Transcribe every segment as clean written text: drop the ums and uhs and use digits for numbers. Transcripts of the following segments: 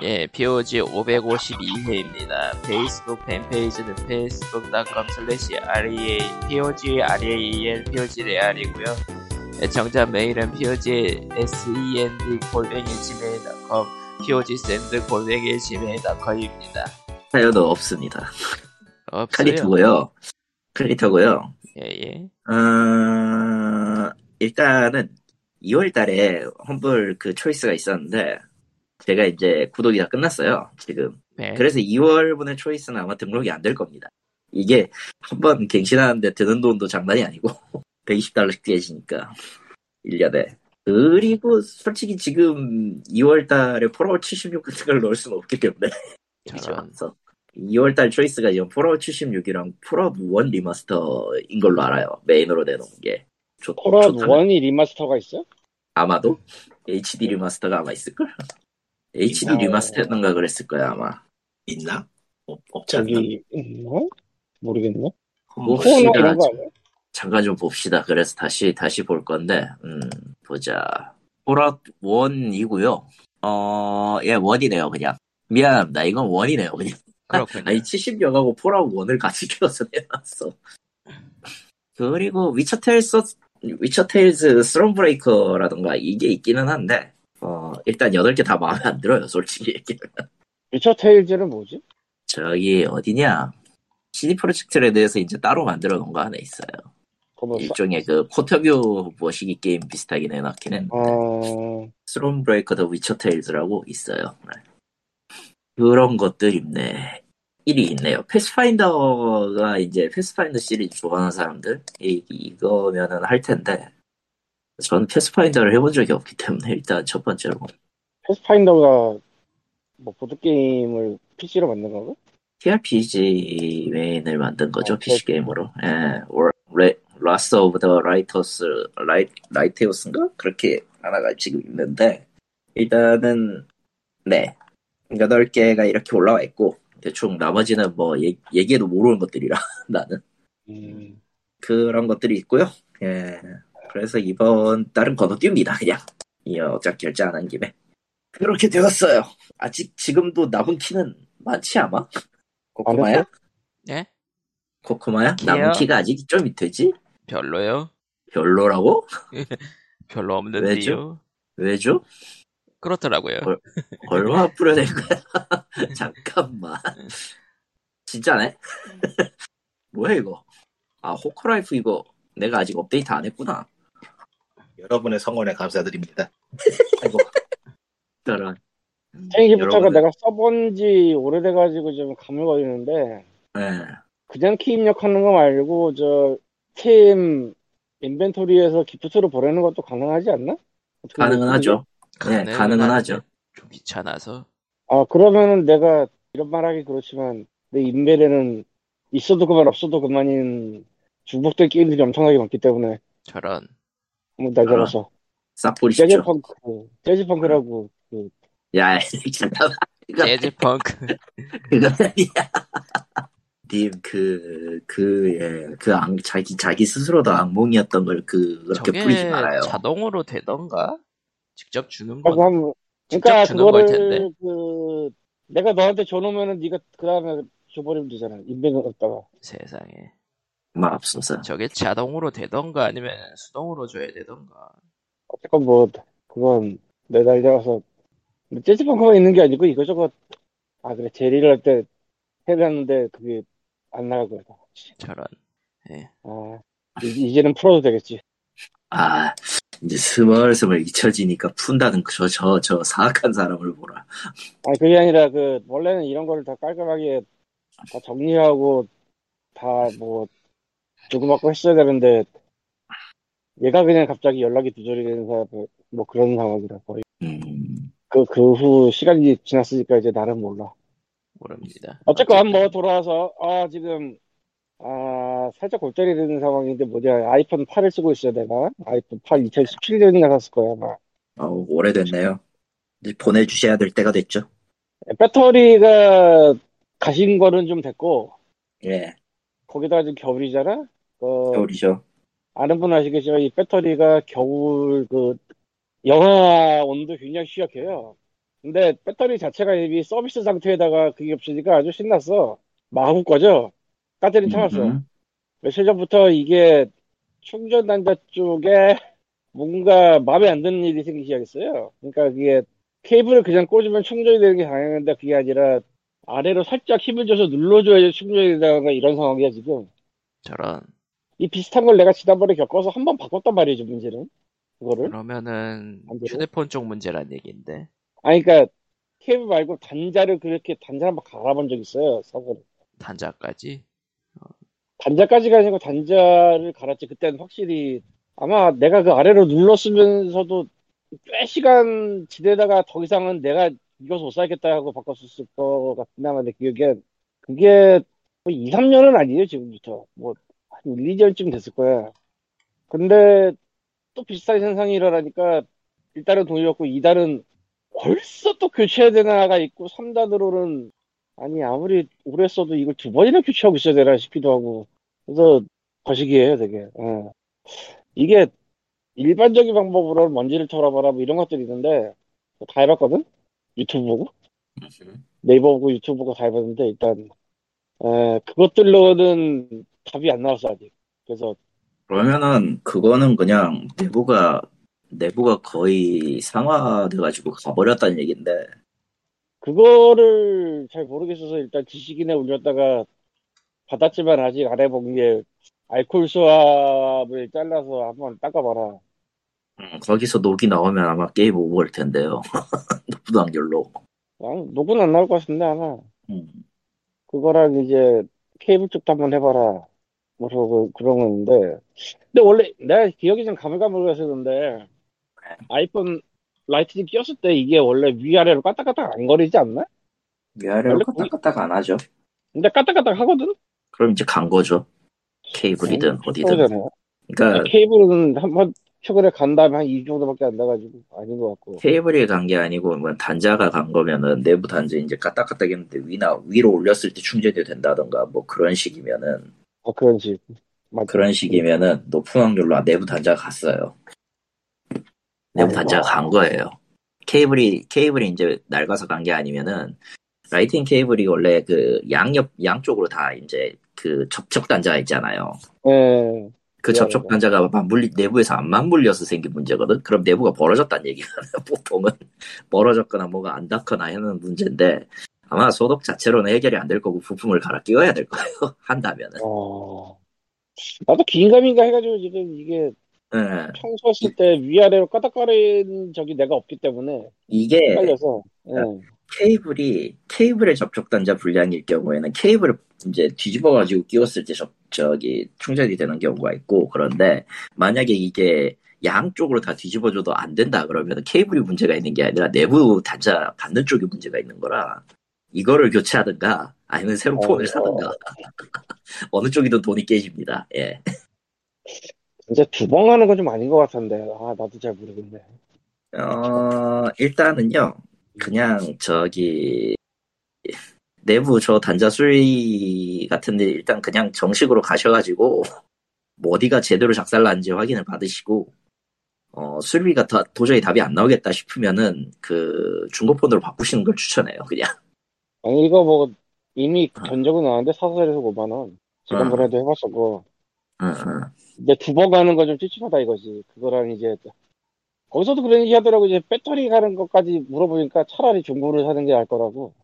예, POG 552회입니다. 페이스북 팬페이지는 facebook.com/REA, POG REAL, POG REAL이고요. 정자 메일은 POGSEND@gmail.com, POGSEND@gmail.com입니다. 사연도 없습니다. 없어요. 클리터고요. 예예. 일단은 2월달에 험블 그 초이스가 있었는데. 제가 이제 구독이 다 끝났어요, 지금. 네. 그래서 2월분의 초이스는 아마 등록이 안 될 겁니다. 이게 한번 갱신하는데 드는 돈도 장난이 아니고, 120달러씩 뛰어지니까, 1년에. 그리고 솔직히 지금 2월달에 폴아웃 76 같은 걸 넣을 수는 없기 때문에. 2월달 초이스가 지금 폴아웃 76이랑 폴아웃 1 리마스터인 걸로 알아요. 메인으로 내놓은 게. 폴아웃 1이 리마스터가 있어요? 아마도? HD 리마스터가 아마 있을걸? HD 리마스터였던가 그랬을 거야, 아마. 있나? 없지 않나? 있나? 모르겠네. 봅시다. 잠깐 좀 봅시다. 그래서 다시 볼 건데, 보자. 폴아웃 1이고요. 예, 1이네요, 그냥. 미안합니다. 이건 1이네요, 그냥. 그렇군요. 아니, 70여가고 폴아웃 1을 같이 키워서 내놨어. 그리고 위쳐 테일즈 스론브레이커라던가 이게 있기는 한데, 일단 8개 다 마음에 안 들어요, 솔직히 얘기하면. 위쳐 테일즈는 뭐지? 저기, 어디냐. CD 프로젝트에 대해서 이제 따로 만들어 놓은 거 하나 있어요. 일종의 그 포터뷰 모시기 게임 비슷하긴 해놨긴 했는데. 스론브레이커 더 위쳐 테일즈라고 있어요. 그런 것들 있네. 1위 있네요. 패스파인더가 이제 패스파인더 시리즈 좋아하는 사람들? 이거면은 할 텐데. 저는 패스파인더를 해본 적이 없기 때문에 일단 첫 번째로 패스파인더가 뭐 보드게임을 PC로 만든 거고? TRPG 메인을 만든 거죠. PC게임으로. 예, 라스트 오브 더 라이테우스인가? 그렇게 하나가 지금 있는데 일단은 네 8개가 이렇게 올라와 있고 대충 나머지는 뭐 얘기해도 모르는 것들이라 나는 그런 것들이 있고요. 예. 그래서 이번 달은 건너뛰입니다, 그냥. 어차피 결제 안 한 김에. 그렇게 되었어요. 아직 지금도 남은 키는 많지, 아마? 코코마야? 네? 코코마야? 남은 키가 아직 좀 되지? 별로요. 별로라고? 별로 없는데요. 왜죠? 그렇더라고요. 얼마 뿌려낸 거야? 잠깐만. 진짜네? 뭐야, 이거? 아, 호커라이프 이거 내가 아직 업데이트 안 했구나. 여러분의 성원에 감사드립니다. 아이고. 저런. 생기부터가 내가 써본 지 오래돼가지고 좀 감을 걸리는데, 네. 그냥 키 입력하는 거 말고, 팀 인벤토리에서 기프트로 보내는 것도 가능하지 않나? 가능하죠. 네, 가능은 하죠. 좀 귀찮아서. 아, 그러면은 내가 이런 말 하기 그렇지만, 내 인벤에는 있어도 그만, 없어도 그만인 중복된 게임들이 엄청나게 많기 때문에. 저런. 나 들어서. 싹뿌리 재즈펑크라고. 야, 잠깐만. 재즈펑크. 그건 아니야. 님, 자기 스스로도 악몽이었던 걸 그렇게 뿌리지 말아요. 자동으로 되던가? 직접 주는 건. 그러니까 그거를, 내가 너한테 줘놓으면은 니가 그 다음에 줘버리면 되잖아. 인벤 없다가. 세상에. 맙소사. 저게 자동으로 되던가 아니면 수동으로 줘야 되던가. 어쨌건 뭐 그건 내가 이제 와서 재즈펑크가 있는 게 아니고 이거저거 제리를 할 때 해놨는데 그게 안 나가고 있다. 저런. 예. 이제는 풀어도 되겠지. 아 이제 스멀스멀 잊혀지니까 푼다는 저 사악한 사람을 보라. 아니 그게 아니라 원래는 이런 거를 다 깔끔하게 다 정리하고 다 뭐 주고받고 했어야 되는데 얘가 그냥 갑자기 연락이 두절이 되는 사람 뭐 그런 상황이라 거의 그 후 시간이 지났으니까 이제 나름 모릅니다. 어쨌건 뭐 돌아와서 지금 살짝 골절이 되는 상황인데 뭐냐 아이폰 8을 쓰고 있어야 되나? 아이폰 8 2017년인가 샀을 거야 아마. 오래됐네요. 이제 보내주셔야 될 때가 됐죠. 배터리가 가신 거는 좀 됐고 예. 거기다가 지금 겨울이잖아? 겨울이죠. 아는 분 아시겠지만, 이 배터리가 겨울, 영하 온도 굉장히 취약해요. 근데 배터리 자체가 이미 서비스 상태에다가 그게 없으니까 아주 신났어. 마음 거죠? 까뜨린 참았어. 며칠 전부터 이게 충전 단자 쪽에 뭔가 마음에 안 드는 일이 생기기 시작했어요. 그러니까 그게 케이블을 그냥 꽂으면 충전이 되는 게 당연한데 그게 아니라 아래로 살짝 힘을 줘서 눌러줘야지 충전이 되다가 이런 상황이야 지금. 저런. 이 비슷한 걸 내가 지난번에 겪어서 한번 바꿨단 말이죠 문제는. 그거를. 그러면은 휴대폰 쪽 문제란 얘기인데. 아니 그러니까 케이블 말고 단자를 그렇게 단자 한번 갈아본 적 있어요 사고로. 단자까지? 단자까지가 아니고 단자를 갈았지. 그때는 확실히 아마 내가 그 아래로 눌렀으면서도 꽤 시간 지내다가 더 이상은 내가 이것을 못 살겠다 하고 바꿨을 것 같긴 한데 내 기억엔 그게 뭐 2, 3년은 아니에요 지금부터. 뭐 한 1, 2년쯤 됐을 거야. 근데 또 비슷한 현상이 일어나니까 1단은 돈이었고 2단은 벌써 또 교체해야 되나가 있고 3단으로는 아니 아무리 오래 써도 이걸 두 번이나 교체하고 있어야 되나 싶기도 하고. 그래서 거시기해요 되게. 예. 이게 일반적인 방법으로 먼지를 털어봐라 뭐 이런 것들이 있는데 다 해봤거든? 유튜브 보고? 네이버 보고 유튜브 보고 다 해봤는데 일단 그것들로는 답이 안 나왔어 아직. 그래서 그러면은 그거는 그냥 내부가 거의 상화돼가지고 가버렸다는 얘긴데 그거를 잘 모르겠어서 일단 지식인에 올렸다가 받았지만 아직 안 해본 게 알코올 수압을 잘라서 한번 닦아봐라. 거기서 녹이 나오면 아마 게임 오버일 텐데요. 부당결로. 녹은 안 나올 것 같은데 아마. 그거랑 이제 케이블 쪽도 한번 해봐라. 뭐 그런 건데. 근데 원래 내가 기억이 좀 가물가물했었는데 아이폰 라이트닝 꼈을 때 이게 원래 위아래로 까딱까딱 안 거리지 않나? 위아래로 까딱까딱 안 하죠. 근데 까딱까딱 하거든? 그럼 이제 간 거죠. 케이블이든 어디든. 그러니까 케이블은 한번 최근에 간 다음에 한 2주 정도밖에 안 나가지고 아닌 것 같고. 케이블이 간 게 아니고 뭐 단자가 간 거면은 내부 단자 이제 까딱까딱 했는데 위로 올렸을 때 충전이 된다던가 뭐 그런 식이면은. 그런 식. 맞아. 그런 식이면은 높은 확률로 내부 단자가 갔어요. 내부 단자가 간 거예요. 케이블이 이제 낡아서 간 게 아니면은 라이팅 케이블이 원래 그 양쪽으로 다 이제 그 접촉 단자가 있잖아요. 그 접촉 단자가 내부에서 안 맞물려서 생긴 문제거든. 그럼 내부가 벌어졌다는 얘기가 보통은 벌어졌거나 뭐가 안 닿거나 하는 문제인데 아마 소독 자체로는 해결이 안 될 거고 부품을 갈아 끼워야 될 거예요. 한다면은. 나도 긴가민가 해가지고 지금 이게 청소했을 때 위아래로 까닥거린 적이 내가 없기 때문에 이게 헷갈려서. 케이블의 접촉 단자 불량일 경우에는 케이블을 이제 뒤집어가지고 끼웠을 때 충전이 되는 경우가 있고 그런데 만약에 이게 양쪽으로 다 뒤집어줘도 안 된다 그러면 케이블이 문제가 있는 게 아니라 내부 단자 받는 쪽이 문제가 있는 거라 이거를 교체하든가 아니면 새로 폰을 사든가 어느 쪽이든 돈이 깨집니다. 예. 진짜 두 번 하는 건 좀 아닌 것 같은데 나도 잘 모르겠네. 일단은요. 그냥 내부 단자 수리 같은데 일단 그냥 정식으로 가셔가지고 뭐 어디가 제대로 작살났는지 확인을 받으시고 수리비가 도저히 답이 안 나오겠다 싶으면은 그 중고폰으로 바꾸시는 걸 추천해요 그냥. 아니 이거 뭐 이미 견적은 나왔는데 사설에서 5만 원 지난번에도 해봤었고. 근데 두 번 가는 건 좀 찝찝하다 이거지. 그거랑 이제. 거기서도 그런 얘기 하더라고. 이제 배터리 가는 것까지 물어보니까 차라리 중고를 사는 게 나을 거라고.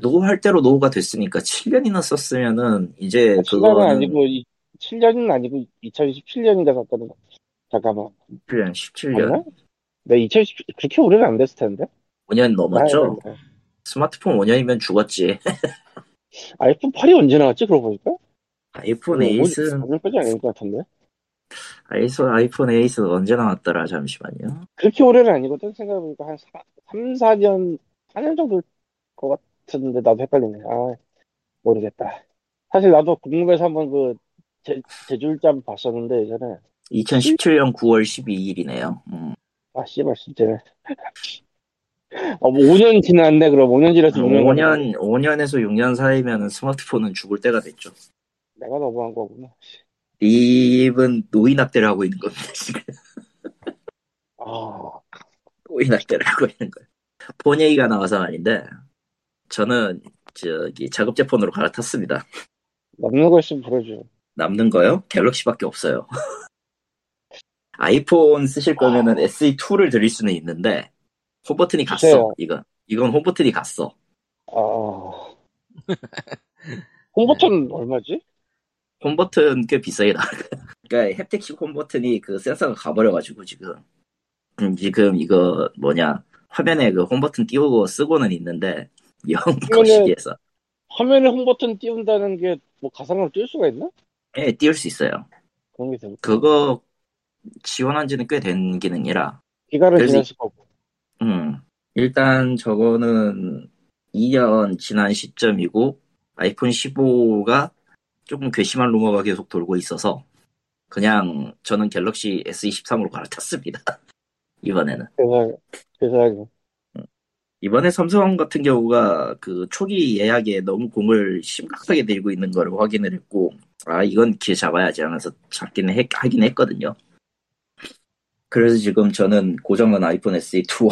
노후할 대로 노후가 됐으니까 7년이나 썼으면은 이제 7년은 아니고 2017년인가 샀다는 거. 잠깐만. 17년. 맞나? 네, 2017 그렇게 오래는 안 됐을 텐데. 5년 넘었죠. 아, 네. 스마트폰 5년이면 죽었지. 아이폰 8이 언제 나왔지? 그러고 보니까. 아이폰 8은 5년까지 아닐 것 같은데. 아이폰 8은 언제 나왔더라? 잠시만요. 그렇게 오래는 아니거든. 생각해보니까 한 4년 정도일 것 같은데 나도 헷갈리네. 모르겠다. 사실 나도 궁금해서 한번 그 제줄잠 봤었는데 예전에. 2017년 9월 12일이네요. 씨발 진짜네. 뭐 5년 지났네. 그럼 5년 지나서 5년에서 6년 사이면 스마트폰은 죽을 때가 됐죠. 내가 너무한 거구나. 입은 노인학대를 하고 있는 겁니다 지금. 노인학대를 하고 있는 거예요. 폰 얘기가 나와서 아닌데 저는 저기 자급제 폰으로 갈아탔습니다. 남는 거 있으면 보여줘. 남는 거요? 갤럭시밖에 없어요. 아이폰 쓰실 거면은 SE2를 드릴 수는 있는데 홈버튼이 갔어. 주세요. 이건 홈버튼이 갔어. 홈버튼 얼마지? 홈버튼 꽤 비싸게 나와요. 그러니까 햅틱식 홈버튼이 그 센서가 가버려가지고 지금 이거 뭐냐 화면에 그 홈버튼 띄우고 쓰고는 있는데 영 거시기에서 화면에 홈버튼 띄운다는 게 뭐 가상으로 띄울 수가 있나? 예, 띄울 수 있어요. 그런 게 재밌다. 그거 지원한 지는 꽤 된 기능이라 기간을 지났을 거고. 일단 저거는 2년 지난 시점이고 아이폰 15가 조금 괘씸한 루머가 계속 돌고 있어서 그냥 저는 갤럭시 S23으로 갈아탔습니다. 이번에는. 대단하게. 이번에 삼성 같은 경우가 그 초기 예약에 너무 공을 심각하게 들고 있는 걸 확인을 했고 이건 기회 잡아야지 하면서 하긴 했거든요. 그래서 지금 저는 고장난 아이폰 SE2와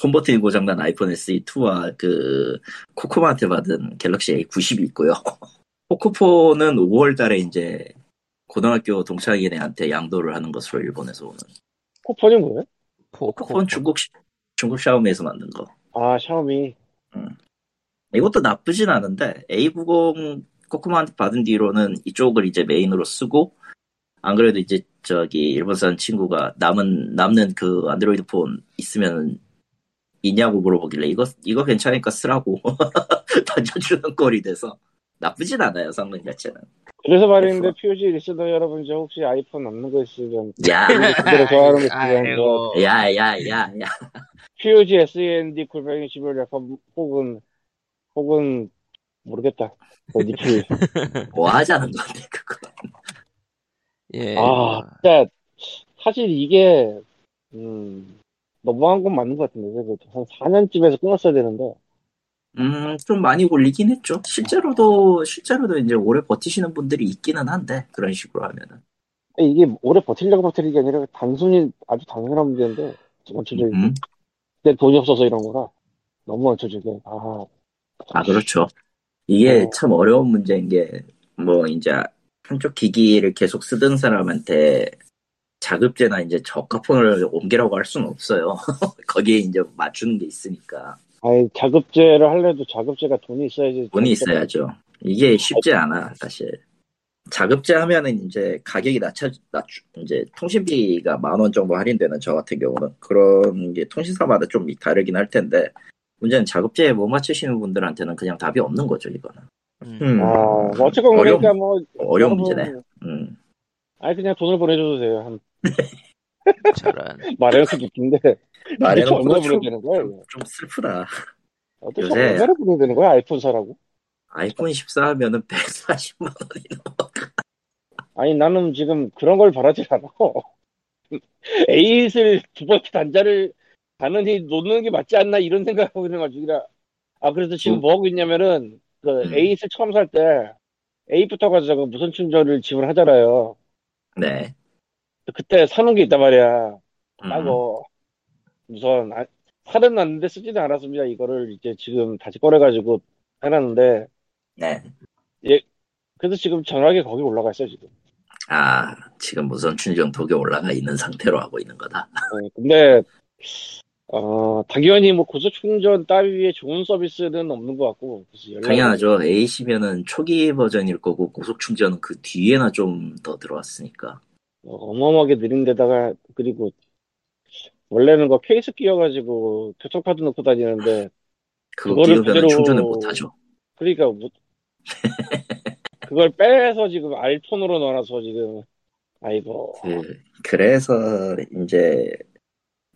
홈버튼이 고장난 아이폰 SE2와 그 코코마한테 받은 갤럭시 A90이 있고요. 코코포는 5월 달에 이제 고등학교 동창인 애한테 양도를 하는 것으로 일본에서 오는. 코코폰이 뭐예요? 코코폰 중국 샤오미에서 만든 거. 샤오미. 이것도 나쁘진 않은데 A90 코코마한테 받은 뒤로는 이쪽을 이제 메인으로 쓰고 안 그래도 이제 저기 일본 사는 친구가 남는 그 안드로이드 폰 있으면 있냐고 물어보길래 이거 괜찮으니까 쓰라고 던져주는 꼴이 돼서 나쁘진 않아요 성능 자체는. 그래서 말인데 POG 리스너 여러분 저 혹시 아이폰 남는 거 있으면 그대로 좋아하는 거 있으면 야야야야 POG SEND @ 11 혹은 모르겠다 어디 필 뭐 하자는 건데 그거. 예. 진짜 사실 이게 너무한 건 맞는 것 같은데 한 4년쯤에서 끊었어야 되는데. 좀 많이 걸리긴 했죠. 실제로도 이제 오래 버티시는 분들이 있기는 한데 그런 식으로 하면은. 이게 오래 버틸려고 버티는 게 아니라 단순히 아주 당연한 문제인데 원초적인. 내 돈이 없어서 이런 거라 너무 원초적인. 그렇죠. 이게 참 어려운 문제인 게 뭐 이제. 한쪽 기기를 계속 쓰던 사람한테 자급제나 이제 저가폰을 옮기라고 할 수는 없어요. 거기에 이제 맞추는 게 있으니까. 자급제를 하려도 자급제가 돈이 있어야지. 돈이 있어야죠. 이게 쉽지 않아, 사실. 자급제 하면은 이제 가격이 이제 통신비가 10,000원 정도 할인되는 저 같은 경우는 그런 게 통신사마다 좀 다르긴 할 텐데, 문제는 자급제에 못 맞추시는 분들한테는 그냥 답이 없는 거죠, 이거는. 어쨌건 그러니까 뭐 어려운 문제네. 그냥 돈을 보내줘도 돼요. 말해놓고 웃긴데 말해놓고 얼마나 보내야 되는 거야? 좀 슬프다. 어떻게 얼마나 보내야 되는 거야? 아이폰 사라고? 아이폰 14 하면은 140만 원이 넘어가. 아니 나는 지금 그런 걸 바라질 않아. 에잇을 두 바퀴 단자를 가느니 놓는 게 맞지 않나 이런 생각하고 있는 중이라. 그래서 지금 뭐 하고 있냐면은. 에잇을 처음 살 때 에잇부터 가지고 무선 충전을 지원하잖아요. 네. 그때 사놓은 게 있단 말이야. 무선 살은 났는데 쓰지는 않았습니다. 이거를 이제 지금 다시 꺼내가지고 해놨는데. 네. 예. 그래서 지금 전화기 거기 올라가 있어요 지금. 지금 무선 충전 독에 올라가 있는 상태로 하고 있는 거다. 근데 당연히 뭐 고속 충전 따위의 좋은 서비스는 없는 것 같고. 당연하죠. 에잇이면은 초기 버전일 거고 고속 충전은 그 뒤에나 좀 더 들어왔으니까. 어마어마하게 느린 데다가 그리고 원래는 그 케이스 끼워가지고 교통카드 넣고 다니는데 그거를 그대로 충전을 못하죠. 그러니까 그걸 빼서 지금 알폰으로 넣어놔서 지금 아이고. 그래서 이제.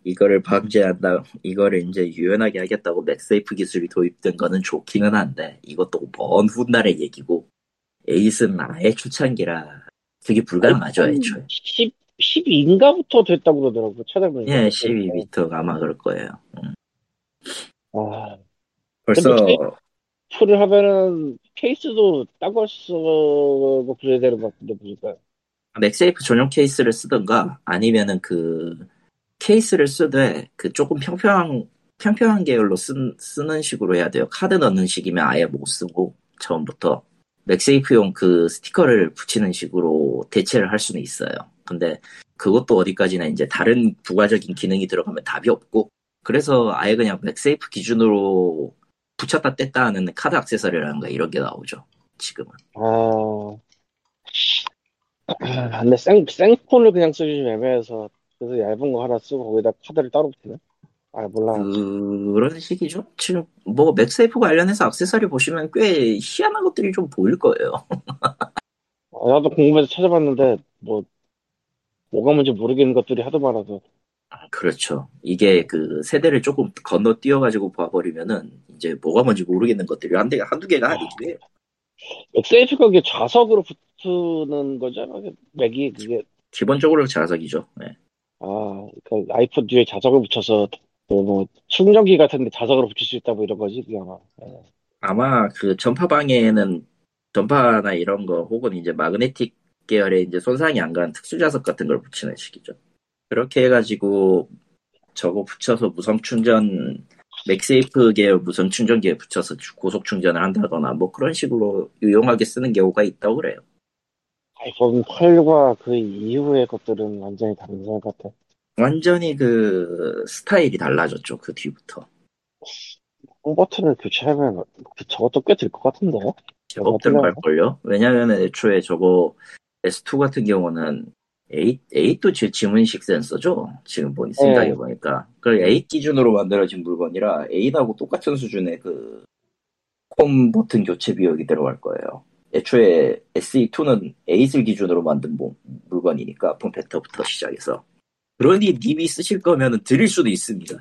이거를 방지한다, 이거를 이제 유연하게 하겠다고 맥세이프 기술이 도입된 거는 좋기는 한데, 이것도 먼 훗날의 얘기고, 에잇은 아예 초창기라, 그게 불가능하죠, 애초에. 12인가부터 됐다고 그러더라고요, 찾아보니까. 예, 12부터 아마 그럴 거예요. 벌써. 풀을 하면은, 케이스도 따고 쓰고 그래야 되는 것 같은데, 보니까. 맥세이프 전용 케이스를 쓰던가, 아니면은 케이스를 쓰되 그 조금 평평 평평한 계열로 쓰는 식으로 해야 돼요. 카드 넣는 식이면 아예 못 쓰고 처음부터 맥세이프용 그 스티커를 붙이는 식으로 대체를 할 수는 있어요. 근데 그것도 어디까지나 이제 다른 부가적인 기능이 들어가면 답이 없고, 그래서 아예 그냥 맥세이프 기준으로 붙였다 뗐다 하는 카드 액세서리라든가 이런 게 나오죠, 지금은. 근데 생폰을 그냥 쓰기 좀 애매해서 그래서 얇은 거 하나 쓰고 거기다 카드를 따로 붙이네? 아, 몰라. 그런 식이죠. 지금 뭐 맥세이프 관련해서 액세서리 보시면 꽤 희한한 것들이 좀 보일 거예요. 나도 궁금해서 찾아봤는데 뭐가 뭔지 모르겠는 것들이 하도 많아서. 아, 그렇죠. 이게 그 세대를 조금 건너뛰어가지고 봐버리면은 이제 뭐가 뭔지 모르겠는 것들이 한두 개가 아니긴 해요. 맥세이프가 이게 좌석으로 붙는 거잖아. 맥이 그게. 기본적으로 좌석이죠. 네. 아, 그러니까 아이폰 뒤에 좌석을 붙여서 뭐 충전기 같은데 좌석으로 붙일 수 있다 뭐 이런 거지 그게 아마. 네. 아마 그 전파 방해는 전파나 이런 거 혹은 이제 마그네틱 계열의 이제 손상이 안 가는 특수 좌석 같은 걸 붙이는 식이죠. 그렇게 해가지고 저거 붙여서 무선 충전, 맥세이프 계열 무선 충전기에 붙여서 고속 충전을 한다거나 뭐 그런 식으로 유용하게 쓰는 경우가 있다고 그래요. 아이폰 8과 그 이후의 것들은 완전히 다른 것 같아. 완전히 그 스타일이 달라졌죠, 그 뒤부터. 홈버튼을 교체하면 저것도 꽤 들 것 같은데? 저거 들어갈걸요? 왜냐면은 애초에 저거 S2 같은 경우는 8도 지문식 센서죠? 지금 생각해 보니까. 그 8 기준으로 만들어진 물건이라 8하고 똑같은 수준의 그 홈 버튼 교체 비용이 들어갈 거예요. 애초에 SE2는 8을 기준으로 만든 물건이니까 아픈 베타부터 시작해서. 그러니 님이 쓰실 거면 드릴 수도 있습니다.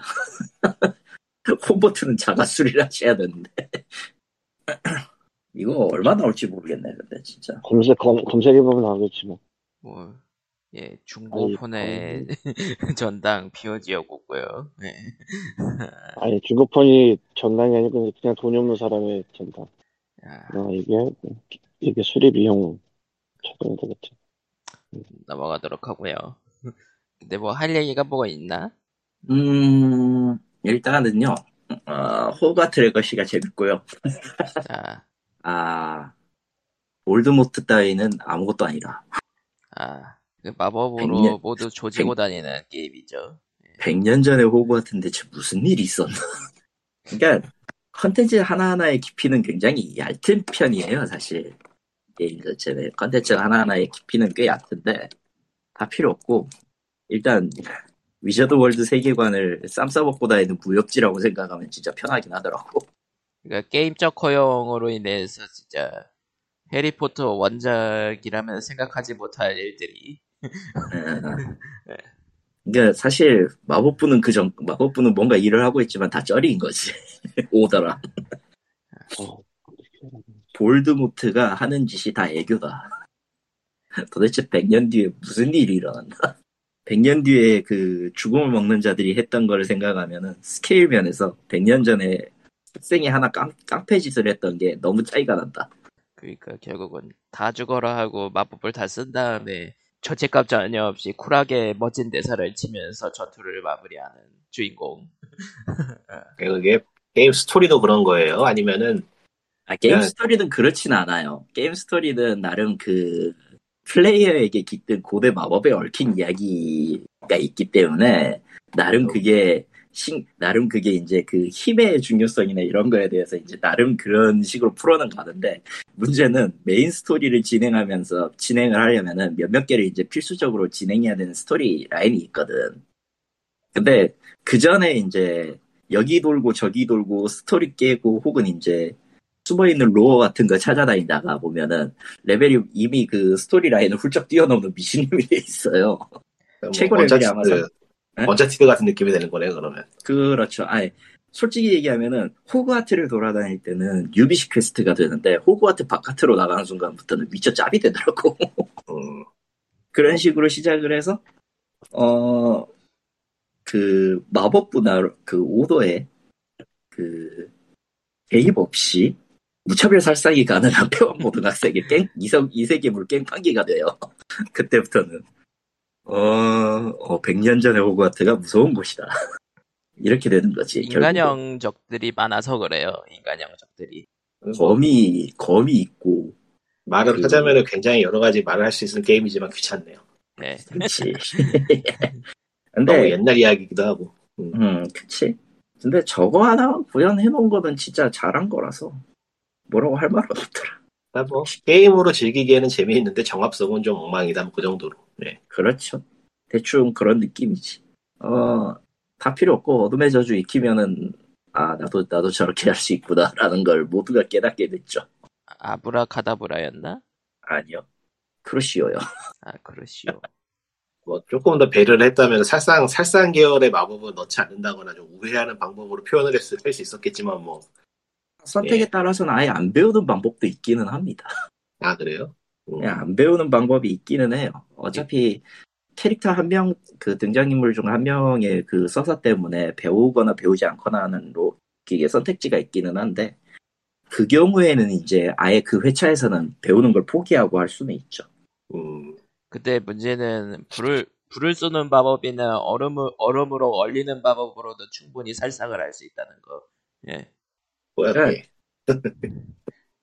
홈 버튼은 자가 수리를 하셔야 되는데. 이거 얼마 나올지 모르겠네, 근데 진짜. 검색해보면 나오겠지 뭐. 예, 중고폰의 전당 비어지었고요. 네. 아니, 중고폰이 전당이 아니고 그냥 돈이 없는 사람의 전당. 이게 수리 비용 적용이 되겠죠. 넘어가도록 하고요. 근데 뭐 할 얘기가 뭐가 있나? 일단은요, 호가 트래거 씨가 재밌고요. 올드모트 따위는 아무것도 아니다. 그 마법으로 100년, 모두 조지고 다니는 게임이죠. 100년 전에 호그와트는 대체 무슨 일이 있었나. 그러니까 컨텐츠 하나하나의 깊이는 굉장히 얕은 편이에요, 사실. 게임 자체는 컨텐츠 하나하나의 깊이는 꽤 얕은데 다 필요 없고, 일단 위저드 월드 세계관을 쌈 싸먹고 다니는 무협지라고 생각하면 진짜 편하긴 하더라고. 그러니까 게임적 허용으로 인해서 진짜 해리포터 원작이라면 생각하지 못할 일들이. 그러니까 사실 마법부는 마법부는 뭔가 일을 하고 있지만 다 쩌리인 거지. 오더라. 볼드모트가 하는 짓이 다 애교다. 도대체 100년 뒤에 무슨 일이 일어난다. 100년 뒤에 그 죽음을 먹는 자들이 했던 걸 생각하면은 스케일 면에서 100년 전에 학생이 하나 깡패 짓을 했던 게 너무 차이가 난다. 그러니까 결국은 다 죽어라 하고 마법을 다 쓴 다음에 죄책감 전혀 없이 쿨하게 멋진 대사를 치면서 전투를 마무리하는 주인공. 그게 게임 스토리도 그런 거예요? 아니면은 게임 스토리는 그렇진 않아요. 게임 스토리는 나름 그 플레이어에게 깃든 고대 마법에 얽힌 이야기가 있기 때문에 나름 그게 나름 그게 이제 그 힘의 중요성이나 이런 거에 대해서 이제 나름 그런 식으로 풀어는 가는데, 문제는 메인 스토리를 진행을 하려면은 몇몇 개를 이제 필수적으로 진행해야 되는 스토리 라인이 있거든. 근데 그 전에 이제 여기 돌고 저기 돌고 스토리 깨고 혹은 이제 숨어있는 로어 같은 거 찾아다니다가 보면은 레벨이 이미 그 스토리 라인을 훌쩍 뛰어넘는 미신님이 있어요. 최고의 레벨이 아마 원자티드 같은 느낌이 되는 거네요, 그러면. 그렇죠. 솔직히 얘기하면은, 호그와트를 돌아다닐 때는 유비시 퀘스트가 되는데, 호그와트 바깥으로 나가는 순간부터는 미처 짭이 되더라고. 그런 식으로 시작을 해서, 그, 마법부나 그 오더에, 그, 개입 없이, 무차별 살상이 가능한 평화모등학생의 이세계물 깽판기가 돼요. 그때부터는. 100년 전의 호그와트가 무서운 곳이다. 이렇게 되는 거지. 인간형 적들이 많아서 그래요. 인간형 적들이. 거미 있고. 말을 하자면 굉장히 여러 가지 말을 할 수 있는 게임이지만 귀찮네요. 네. 그렇지. 근데 너무 옛날 이야기기도 하고. 그렇지. 근데 저거 하나 구현해 놓은 거는 진짜 잘한 거라서 뭐라고 할 말은 없더라. 아, 뭐 게임으로 즐기기에는 재미있는데 정합성은 좀 엉망이다. 그 정도로. 네. 그렇죠. 대충 그런 느낌이지. 다 필요 없고 어둠의 저주 익히면은 아 나도 저렇게 할 수 있구나라는 걸 모두가 깨닫게 됐죠. 아브라카다브라였나? 아니요. 크루시오요. 아 크루시오. 뭐 조금 더 배려를 했다면 살상 계열의 마법을 넣지 않는다거나 좀 우회하는 방법으로 표현을 할 수 있었겠지만 뭐 선택에 따라서는 아예 안 배우는 방법도 있기는 합니다. 아 그래요? 그냥 안 배우는 방법이 있기는 해요. 어차피 캐릭터 한 명, 그 등장인물 중 한 명의 그 서사 때문에 배우거나 배우지 않거나 하는 이게 선택지가 있기는 한데 그 경우에는 이제 아예 그 회차에서는 배우는 걸 포기하고 할 수는 있죠. 근데 문제는 불을 쏘는 방법이나 얼음으로 얼리는 방법으로도 충분히 살상을 할 수 있다는 거. 예.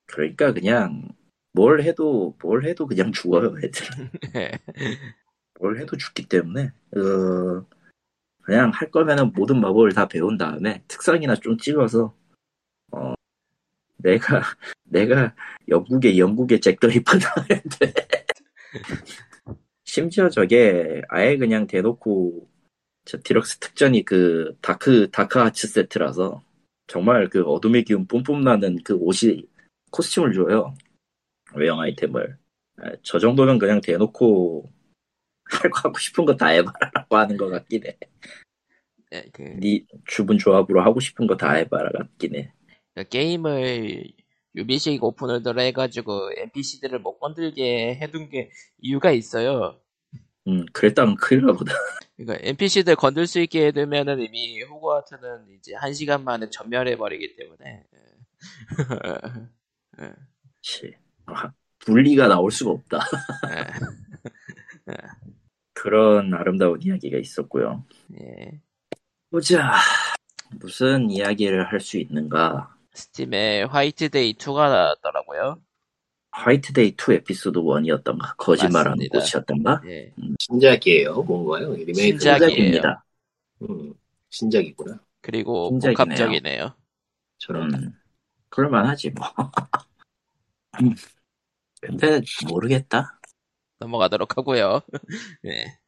그러니까 그냥 뭘 해도 그냥 죽어요, 애들은. 뭘 해도 죽기 때문에 그냥 할 거면은 모든 마법을 다 배운 다음에 특성이나 좀 찍어서 내가 영국의 잭더리퍼 나왔는데 심지어 저게 아예 그냥 대놓고 저 디럭스 특전이 그 다크 하츠 세트라서 정말 그 어둠의 기운 뿜뿜 나는 그 옷이 코스튬을 줘요. 외형 아이템을 저 정도면 그냥 대놓고 하고 싶은 거 다 해봐라라고 하는 것 같긴 해. 네, 네 주문 조합으로 하고 싶은 거 다 해봐라 같긴 해. 그 게임을 유비식 오픈월드로 해가지고 NPC들을 못 건들게 해둔 게 이유가 있어요. 그랬다면 큰일 나보다. 그러니까 NPC들 건들 수 있게 해두면은 이미 호그와트는 이제 1시간 만에 전멸해버리기 때문에. 그치. 아, 분리가 나올 수가 없다. 그런 아름다운 이야기가 있었고요. 예. 보자. 무슨 이야기를 할 수 있는가? 스팀에 화이트데이 2가 나왔더라고요. 화이트데이 2 에피소드 1이었던가? 거짓말하는 곳이었던가? 예. 신작이에요. 뭔가요? 신작입니다. 신작이구나. 그리고 복합적이네요. 저런. 그럴만하지 뭐. 근데 모르겠다. 넘어가도록 하고요. 네.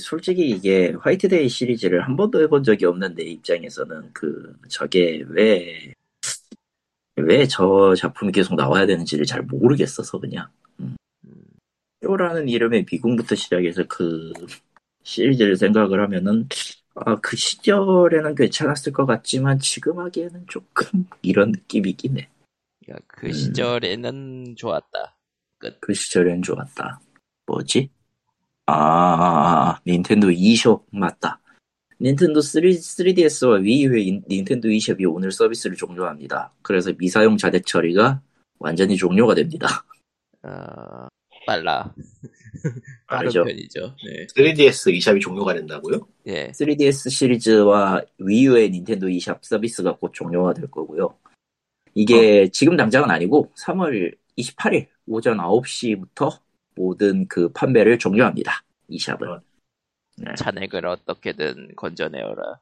솔직히 이게 화이트데이 시리즈를 한 번도 해본 적이 없는 내 입장에서는 저게 왜 저 작품이 계속 나와야 되는지를 잘 모르겠어서 그냥. 쇼라는 이름의 미국부터 시작해서 그 시리즈를 생각을 하면은 그 시절에는 괜찮았을 것 같지만 지금 하기에는 조금 이런 느낌이긴 해. 그 시절에는 좋았다. 끝. 그 시절에는 좋았다. 뭐지? 닌텐도 2숍 맞다. 닌텐도 3DS와 위의 닌텐도 2숍이 오늘 서비스를 종료합니다. 그래서 미사용 자대 처리가 완전히 종료가 됩니다. 빨라. 빠른 편이죠. 네. 3DS 2숍이 종료가 된다고요? 예. 3DS 시리즈와 위의 닌텐도 2숍 서비스가 곧 종료가 될 거고요. 이게 지금 당장은 아니고 3월 28일 오전 9시부터 모든 그 판매를 종료합니다. 이 샵은. 네. 잔액을 어떻게든 건져내어라.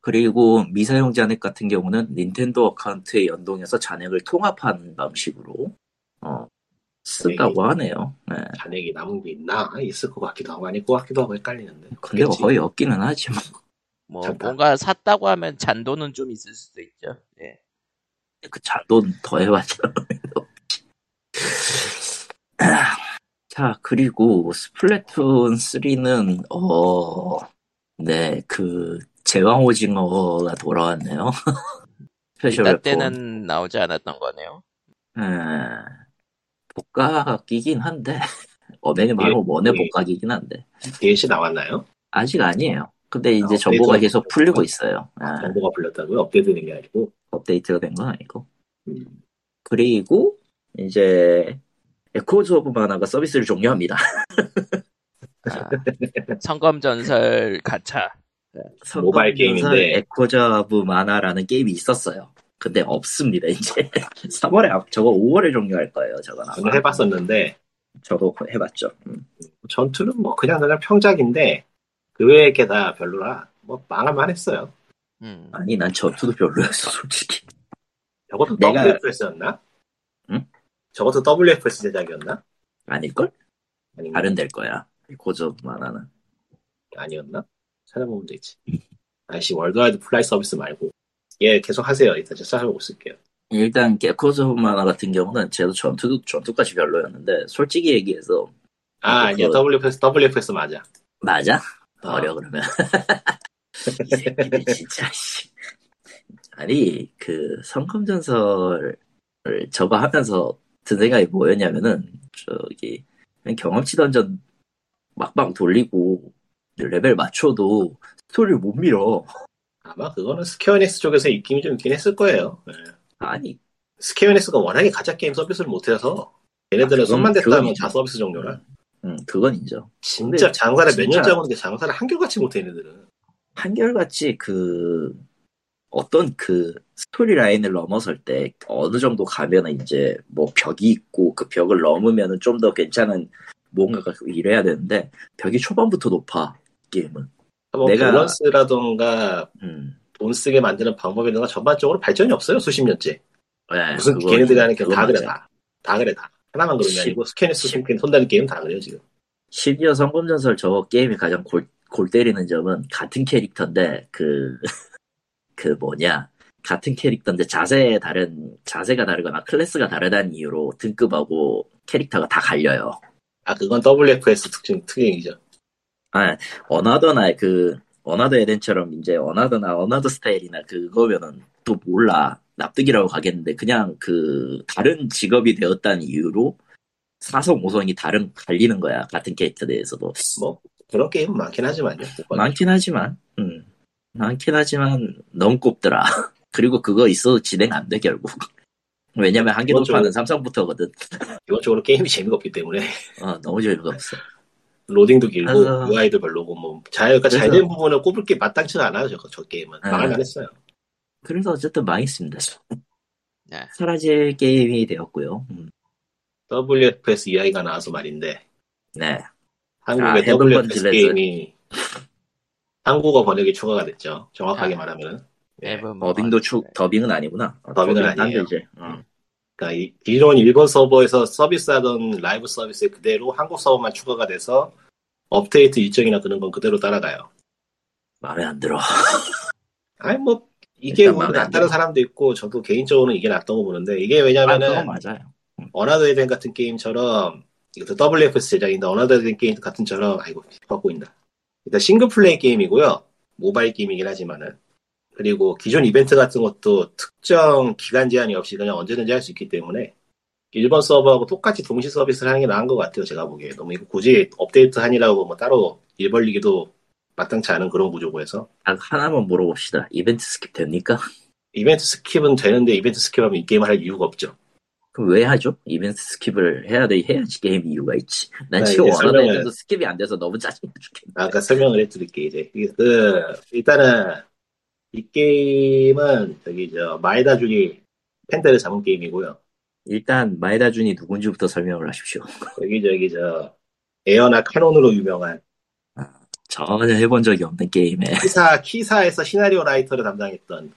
그리고 미사용 잔액 같은 경우는 닌텐도 어카운트에 연동해서 잔액을 통합하는 방식으로 쓴다고 하네요. 네. 잔액이 남은 게 있나? 있을 것 같기도 하고 아닐 것 같기도 하고 헷갈리는데. 근데 거의 없기는 하지만. 뭔가 샀다고 하면 잔돈은 좀 있을 수도 있죠. 네. 그 잔돈 더해봤자. 자, 그리고 스플래툰 3는 네, 그 제왕 오징어가 돌아왔네요. 스페셜 때는 나오지 않았던 거네요. 복각이긴 한데 어메니 바로 원의 복각이긴 한데. DLC 나왔나요? 아직 아니에요. 근데 이제 정보가 계속 풀리고 있어요. 정보가 풀렸다고요? 업데이트된 게 아니고? 업데이트가 된 건 아니고. 그리고 이제 에코즈 오브 마나가 서비스를 종료합니다. 성검전설 가차. 모바일 게임인데 에코저 오브 마나라는 게임이 있었어요. 근데 없습니다 이제. 3월에 저거 5월에 종료할 거예요. 저거 해봤었는데 저도 해봤죠. 전투는 뭐 그냥 평작인데 그 외에 게 다 별로라 뭐 망할만 했어요. 아니 난 전투도 별로였어 솔직히. 저것도 WFS였나? 응? 저것도 WFS 제작이었나? 아닐걸? 아닌가? 다른 데일 거야. 고저 만화는 아니었나? 찾아보면 되지. 아이씨 월드와이드 플라이 서비스 말고 예 계속 하세요. 일단 제가 찾아보고 쓸게요. 일단 개코즈 만화 같은 경우는 제도 전투까지 별로였는데 솔직히 얘기해서 아 아니야 WFS 맞아? 버려 그러면 이 새끼들 진짜 씨. 아니 그 성검전설을 저거 하면서 든 생각이 뭐였냐면은 저기 경험치 던전 막방 돌리고 레벨 맞춰도 스토리를 못 밀어. 아마 그거는 스퀘어 에닉스 쪽에서 입김이 좀 있긴 했을 거예요. 네. 아니 스퀘어 에닉스가 워낙에 가짜 게임 서비스를 못해서 얘네들은 손만 댔다면 자 서비스 종료라. 그건 인정. 진짜 장사를 몇 년 짜고는데 장사를 한결같이 못해 얘네들은. 한결같이 그 어떤 그 스토리 라인을 넘어설 때 어느 정도 가면은 이제 뭐 벽이 있고 그 벽을 넘으면은 좀 더 괜찮은 뭔가가 이래야 되는데 벽이 초반부터 높아 게임은. 뭐 내가 밸런스라던가 돈 쓰게 만드는 방법이라던가 전반적으로 발전이 없어요 수십 년째. 네, 무슨 걔네들이 하는 게 다 그래 다 그래 다 하나만 그런 게 아니고 스캐니스 손다는 게임 다 그래요 지금. 심지어 성검전설 저 게임이 가장 골 때리는 점은 같은 캐릭터인데 그 뭐냐 같은 캐릭터인데 자세가 다르거나 클래스가 다르다는 이유로 등급하고 캐릭터가 다 갈려요. 아 그건 WFS 특징이죠. 아 어나더나 그 어나더 에덴처럼 이제 어나더나 어나더 스타일이나 그거면은 또 몰라 납득이라고 가겠는데 그냥 그 다른 직업이 되었다는 이유로 사성 오성이 다른 갈리는 거야 같은 캐릭터 대해서도. 뭐 그런 게임은 많긴 하지만요. 많긴 하지만 너무 꼽더라. 그리고 그거 있어도 진행 안 돼 결국. 왜냐면 한계 돌파는 삼성부터거든. 기본적으로 게임이 재미가 없기 때문에. 너무 재미가 없어. 로딩도 길고 그래서 UI도 별로고 뭐 잘된 부분을 꼽을 게 마땅치가 않아요. 저 게임은 망할만 했어요. 그래서 어쨌든 망했습니다. 네. 사라질 게임이 되었고요. WFS 이야기가 나와서 말인데. 네. 한국의 WFS 게임이 한국어 번역이 추가가 됐죠. 정확하게 말하면은. 예, 더빙은 아니구나. 더빙은 아니에요. 이제. 그러니까 기존 일본 서버에서 서비스하던 라이브 서비스 그대로 한국 서버만 추가가 돼서 업데이트 일정이나 그런 건 그대로 따라가요. 마음에 안 들어. 아니 뭐 이게 낫다는 사람도 있고 저도 개인적으로는 이게 낫다고 보는데 이게 왜냐면은 맞아요. 어나더 에덴 같은 게임처럼 이것도 WFS 제작인데 어나더 에덴 게임 같은처럼 아이고 바꾸인다. 일단 싱글플레이 게임이고요. 모바일 게임이긴 하지만은. 그리고 기존 이벤트 같은 것도 특정 기간 제한이 없이 그냥 언제든지 할 수 있기 때문에 일본 서버하고 똑같이 동시 서비스를 하는 게 나은 것 같아요. 제가 보기에. 너무 이거 굳이 업데이트 하니라고 뭐 따로 일 벌리기도 마땅치 않은 그런 구조고 해서. 하나만 물어봅시다. 이벤트 스킵 됩니까? 이벤트 스킵은 되는데 이벤트 스킵하면 이 게임을 할 이유가 없죠. 그럼 왜 하죠? 이벤트 스킵을 해야지 게임 이유가 있지. 난 지금 원하는 스킵이 안 돼서 너무 짜증나 죽겠는데. 아까 설명을 해드릴게 이제. 일단은 이 게임은 저기 저 마에다준이 팬들을 잡은 게임이고요. 일단 마에다준이 누군지부터 설명을 하십시오. 여기 저 에어나 카논으로 유명한 전혀 해본 적이 없는 게임에 키사에서 시나리오 라이터를 담당했던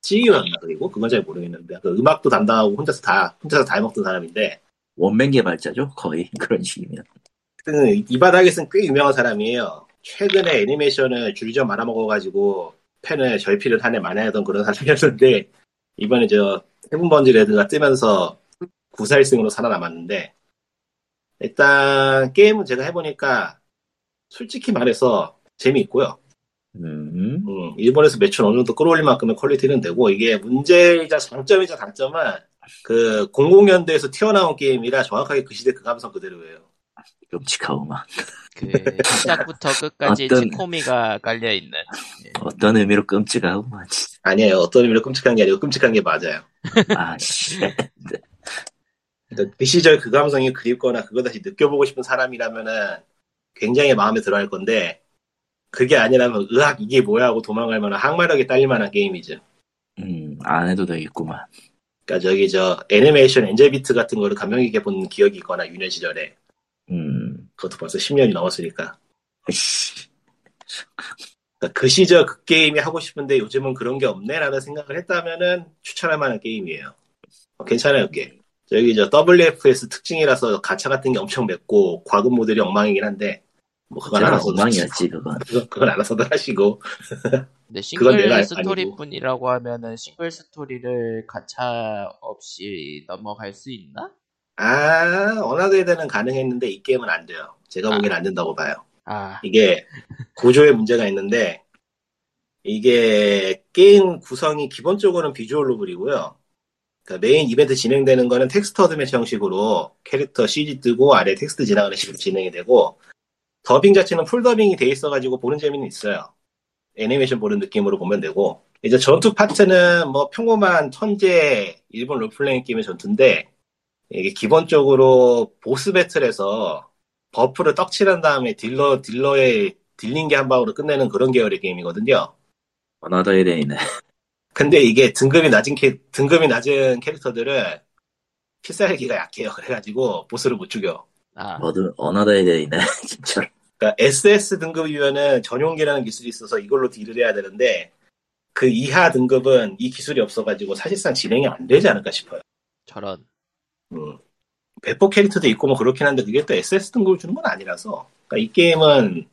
CEO였나 그리고 그건 잘 모르겠는데 음악도 담당하고 혼자서 다 해먹던 사람인데 원맨 개발자죠 거의 그런 식이면. 이 바닥에서는 꽤 유명한 사람이에요. 최근에 애니메이션을 줄이점 말아먹어가지고 팬을 절필을 한 해 만회하던 그런 사람이었는데 이번에 저 헤븐번지 레드가 뜨면서 9살승으로 살아남았는데 일단 게임은 제가 해보니까 솔직히 말해서 재미있고요. 일본에서 매출 어느 정도 끌어올릴 만큼의 퀄리티는 되고 이게 문제이자 장점이자 단점은 그 00년대에서 튀어나온 게임이라 정확하게 그 시대 그 감성 그대로예요. 끔찍하구만. 그 시작부터 끝까지 치코미가 깔려있는. 어떤 의미로 끔찍하구만. 아니에요. 어떤 의미로 끔찍한 게 아니고 끔찍한 게 맞아요. 아씨. 그 시절 그 감성이 그립거나 그거 다시 느껴보고 싶은 사람이라면은 굉장히 마음에 들어할 건데 그게 아니라면 으악 이게 뭐야 하고 도망갈 만한 항마력이 딸릴 만한 게임이죠. 안 해도 되겠구만. 그러니까 저기 저 애니메이션 엔젤 비트 같은 거를 감명 깊게 본 기억이 있거나 유년 시절에. 그것도 벌써 10년이 넘었으니까. 그러니까 그 시절 그 게임이 하고 싶은데 요즘은 그런 게 없네라는 생각을 했다면은 추천할 만한 게임이에요. 괜찮아요, 이게. 저기 저 WFS 특징이라서 가챠 같은 게 엄청 맵고 과금 모델이 엉망이긴 한데. 뭐 그건 알아서 엉망이었지 그건. 그건 알아서도 하시고. 근데 싱글 스토리뿐이라고 하면은 싱글 스토리를 가챠 없이 넘어갈 수 있나? 아, 어나더에 대는 가능했는데 이 게임은 안 돼요. 제가 보기엔 안 된다고 봐요. 이게 구조에 문제가 있는데 이게 게임 구성이 기본적으로는 비주얼 노블이고요. 그러니까 메인 이벤트 진행되는 거는 텍스트 어드벤처 형식으로 캐릭터 CG 뜨고 아래 텍스트 지나가는 식으로 진행이 되고 더빙 자체는 풀 더빙이 돼 있어가지고 보는 재미는 있어요. 애니메이션 보는 느낌으로 보면 되고 이제 전투 파트는 뭐 평범한 천재 일본 롤플레잉 게임의 전투인데 이게 기본적으로 보스 배틀에서 버프를 떡칠한 다음에 딜러의 딜링 게 한 방으로 끝내는 그런 계열의 게임이거든요. 어나더 에덴이네. 근데 이게 등급이 낮은 캐릭터들은 필살기가 약해요. 그래가지고 보스를 못 죽여. 어나더 에덴이네 진짜로. 그러니까 SS 등급이면은 전용기라는 기술이 있어서 이걸로 딜을 해야 되는데 그 이하 등급은 이 기술이 없어가지고 사실상 진행이 안 되지 않을까 싶어요. 저런. 배포 캐릭터도 있고 뭐 그렇긴 한데 그게 또 SS 등급을 주는 건 아니라서 그러니까 이 게임은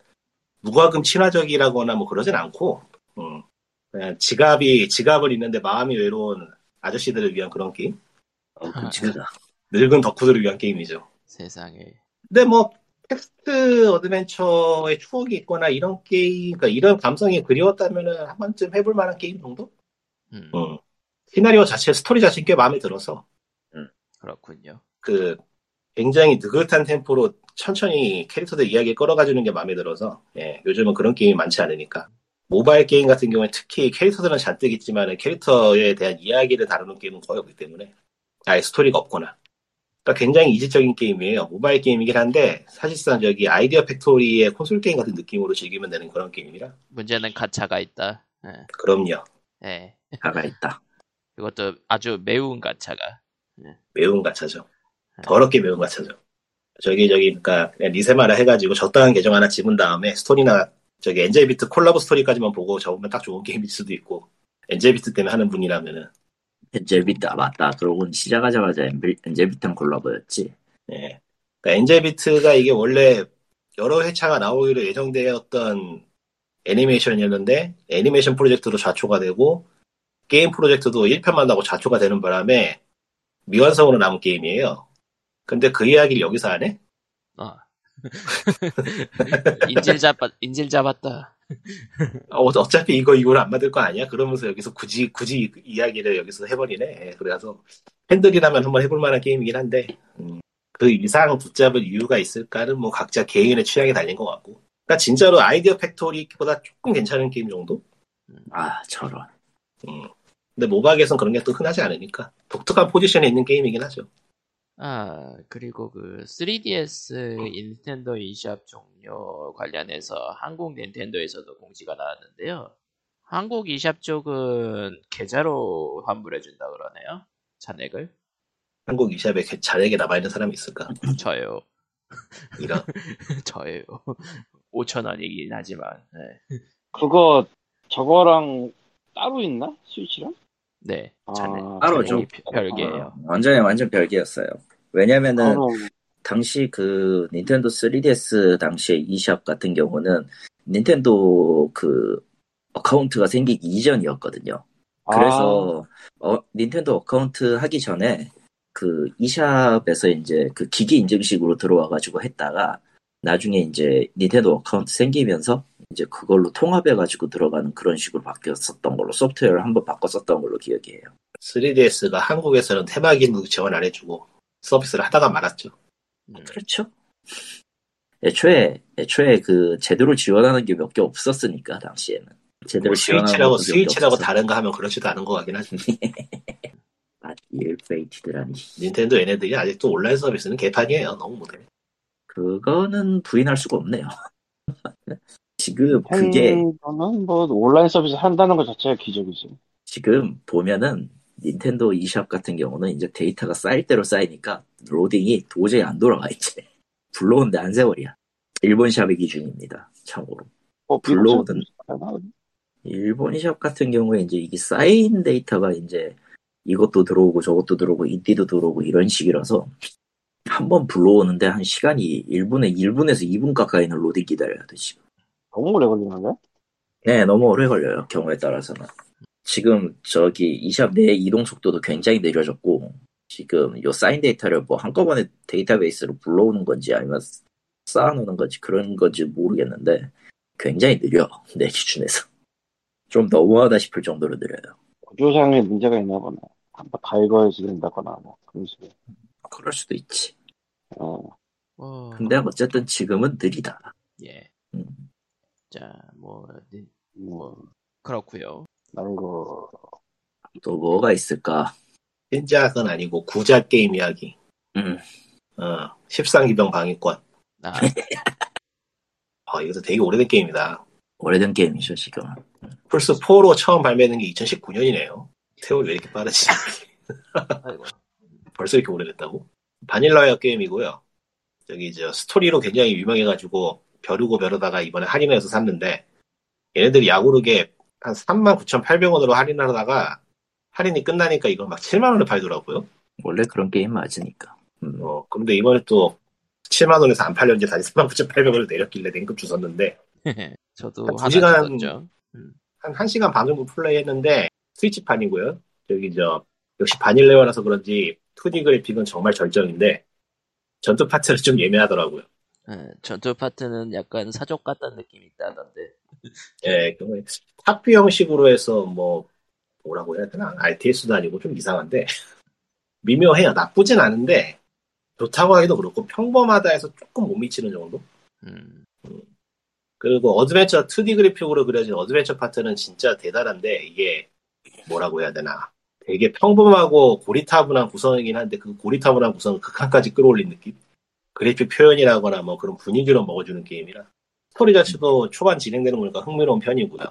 무과금 친화적이라거나 뭐 그러진 않고 그냥 지갑을 있는데 마음이 외로운 아저씨들을 위한 그런 게임. 끔찍하다. 늙은 덕후들을 위한 게임이죠. 세상에. 근데 뭐 텍스트 어드벤처의 추억이 있거나 이런 게임, 그러니까 이런 감성이 그리웠다면은 한 번쯤 해볼 만한 게임 정도? 시나리오 자체, 스토리 자체 꽤 마음에 들어서. 그렇군요. 그 굉장히 느긋한 템포로 천천히 캐릭터들 이야기를 끌어가주는 게 마음에 들어서 예, 요즘은 그런 게임이 많지 않으니까 모바일 게임 같은 경우에 특히 캐릭터들은 잔뜩 있지만 캐릭터에 대한 이야기를 다루는 게임은 거의 없기 때문에 아예 스토리가 없거나 그러니까 굉장히 이질적인 게임이에요. 모바일 게임이긴 한데 사실상 저기 아이디어 팩토리의 콘솔 게임 같은 느낌으로 즐기면 되는 그런 게임이라 문제는 가차가 있다. 네. 그럼요. 네. 가차가 있다. 이것도 아주 매운 가차가 네. 매운 가차죠. 더럽게 매운 가차죠. 그러니까 리세마라 해가지고 적당한 계정 하나 집은 다음에 스토리나 저기 엔젤비트 콜라보 스토리까지만 보고 접으면 딱 좋은 게임일 수도 있고 엔젤비트 때문에 하는 분이라면은 엔젤비트 맞다. 그러고는 시작하자마자 엔젤비트랑 콜라보였지. 네. 그러니까 엔젤비트가 이게 원래 여러 회차가 나오기로 예정되었던 애니메이션이었는데 애니메이션 프로젝트로 좌초가 되고 게임 프로젝트도 1편만 나고 좌초가 되는 바람에 미완성으로 남은 게임이에요. 근데 그 이야기를 여기서 안 해? 인질 잡았다. 어차피 이걸 안 만들 거 아니야? 그러면서 여기서 굳이 이야기를 여기서 해버리네. 그래서 팬들이라면 한번 해볼 만한 게임이긴 한데 그 이상 붙잡을 이유가 있을까는 뭐 각자 개인의 취향이 달린 것 같고. 그러니까 진짜로 아이디어 팩토리보다 조금 괜찮은 게임 정도? 저런. 근데 모바일에선 그런 게 또 흔하지 않으니까 독특한 포지션에 있는 게임이긴 하죠. 그리고 그 3DS 닌텐도 e샵 종료 관련해서 한국 닌텐도에서도 공지가 나왔는데요. 한국 e샵 쪽은 계좌로 환불해준다 그러네요. 잔액을. 한국 e샵에 잔액이 남아있는 사람이 있을까? 저요. 이런. 저요. 5,000원이긴 하지만. 네. 그거 저거랑 따로 있나? 스위치랑? 네, 따로죠. 별개예요. 완전 별개였어요. 왜냐면은 당시 그 닌텐도 3DS 당시에 e샵 같은 경우는 닌텐도 그 어카운트가 생기기 이전이었거든요. 그래서 닌텐도 어카운트 하기 전에 그 e샵에서 이제 그 기기 인증식으로 들어와가지고 했다가 나중에 이제 닌텐도 어카운트 생기면서 이제 그걸로 통합해가지고 들어가는 그런 식으로 바뀌었었던 걸로 소프트웨어를 한번 바꿨었던 걸로 기억해요. 3DS가 한국에서는 테마 기능도 지원 안 해주고 서비스를 하다가 말았죠. 그렇죠. 애초에 그 제대로 지원하는 게 몇 개 없었으니까 당시에는 제대로 뭐 스위치라고 다른가 하면 그렇지도 않은 것 같긴 하지. 일베이티드라니. 닌텐도 얘네들이 아직도 온라인 서비스는 개판이에요. 너무 못해. 그거는 부인할 수가 없네요. 지금 그게 뭐 온라인 서비스 한다는 것 자체가 기적이지. 지금 보면은 닌텐도 e샵 같은 경우는 이제 데이터가 쌓일 대로 쌓이니까 로딩이 도저히 안 돌아가 있지. 불러온데 한 세월이야. 일본 샵의 기준입니다. 참고로. 불러오든 일본 샵 같은 경우에 이제 이게 쌓인 데이터가 이제 이것도 들어오고 저것도 들어오고 인디도 들어오고 이런 식이라서 한번 불러오는데 한 시간이 1분에서 2분 가까이는 로딩 기다려야 돼 지금. 너무 오래 걸리는데? 네, 너무 오래 걸려요. 경우에 따라서는. 지금 저기 이샵 내 이동 속도도 굉장히 느려졌고 지금 요 쌓인 데이터를 뭐 한꺼번에 데이터베이스로 불러오는 건지 아니면 쌓아놓는 건지 그런 건지 모르겠는데 굉장히 느려. 내 기준에서. 좀 너무하다 싶을 정도로 느려요. 구조상에 문제가 있나 보네. 한번 갈거야지 된다거나 뭐 그런 식으로. 그럴 수도 있지. 근데 어쨌든 지금은 느리다. 예. 자, 뭐 그렇고요. 아이고. 또 뭐가 있을까? 신작은 아니고 구작 게임 이야기. 13기병 방위권. 아. 이것도 되게 오래된 게임이다. 오래된 게임이죠 지금. 플스4로 처음 발매된 게 2019년이네요. 세월이 왜 이렇게 빠르지? 벌써 이렇게 오래됐다고? 바닐라웨어 게임이고요. 저기 저 스토리로 굉장히 유명해가지고 벼르고 벼르다가 이번에 할인해서 샀는데 얘네들이 야구르게 한 39,800원으로 할인하다가 할인이 끝나니까 이걸 막 7만원에 팔더라고요. 원래 그런 게임 맞으니까. 근데 이번에 또 7만원에서 안 팔렸는데 다시 39,800원으로 내렸길래 냉큼 주웠는데 저도 한 2시간, 한 1시간 반 정도 플레이했는데 스위치판이고요. 저기 저 역시 바닐레와라서 그런지 2D 그래픽은 정말 절정인데 전투 파트는 좀 예매하더라고요. 전투 파트는 약간 사족 같다는 느낌이 있다던데. 예, 그 탑뷰 형식으로 해서 뭐라고 해야 되나? RTS도 아니고 좀 이상한데 미묘해요. 나쁘진 않은데 좋다고 하기도 그렇고 평범하다 해서 조금 못 미치는 정도? 그리고 어드벤처 2D 그래픽으로 그려진 어드벤처 파트는 진짜 대단한데 이게 뭐라고 해야 되나? 되게 평범하고 고리타분한 구성이긴 한데 그 고리타분한 구성을 극한까지 끌어올린 느낌? 그래픽 표현이라거나 뭐 그런 분위기로 먹어주는 게임이라 스토리 자체도 초반 진행되는 거니까 흥미로운 편이고요.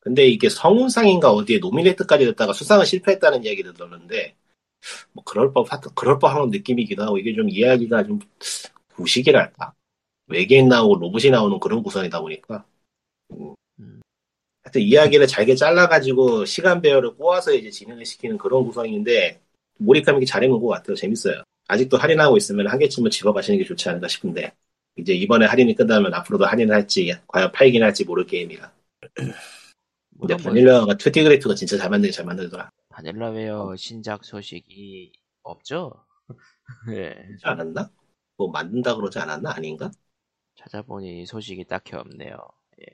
근데 이게 성운상인가 어디에 노미네이트까지 됐다가 수상은 실패했다는 이야기도 들었는데 뭐 그럴 법한 느낌이기도 하고 이게 좀 이야기가 좀 구식이랄까 외계인 나오고 로봇이 나오는 그런 구성이다 보니까 하여튼 이야기를 잘게 잘라가지고 시간 배열을 꼬아서 이제 진행을 시키는 그런 구성인데 몰입감이 잘 해놓은 것 같아요. 재밌어요. 아직도 할인하고 있으면 한 개쯤은 집어가시는 게 좋지 않을까 싶은데 이제 이번에 할인이 끝나면 앞으로도 할인을 할지 과연 팔긴 할지 모를 게임이라. 근데 바닐라웨어가 2D 그래픽가 진짜 잘 만들더라. 바닐라웨어 신작 소식이 없죠? 네. 그러지 않았나? 뭐 만든다 그러지 않았나? 아닌가? 찾아보니 소식이 딱히 없네요. 예.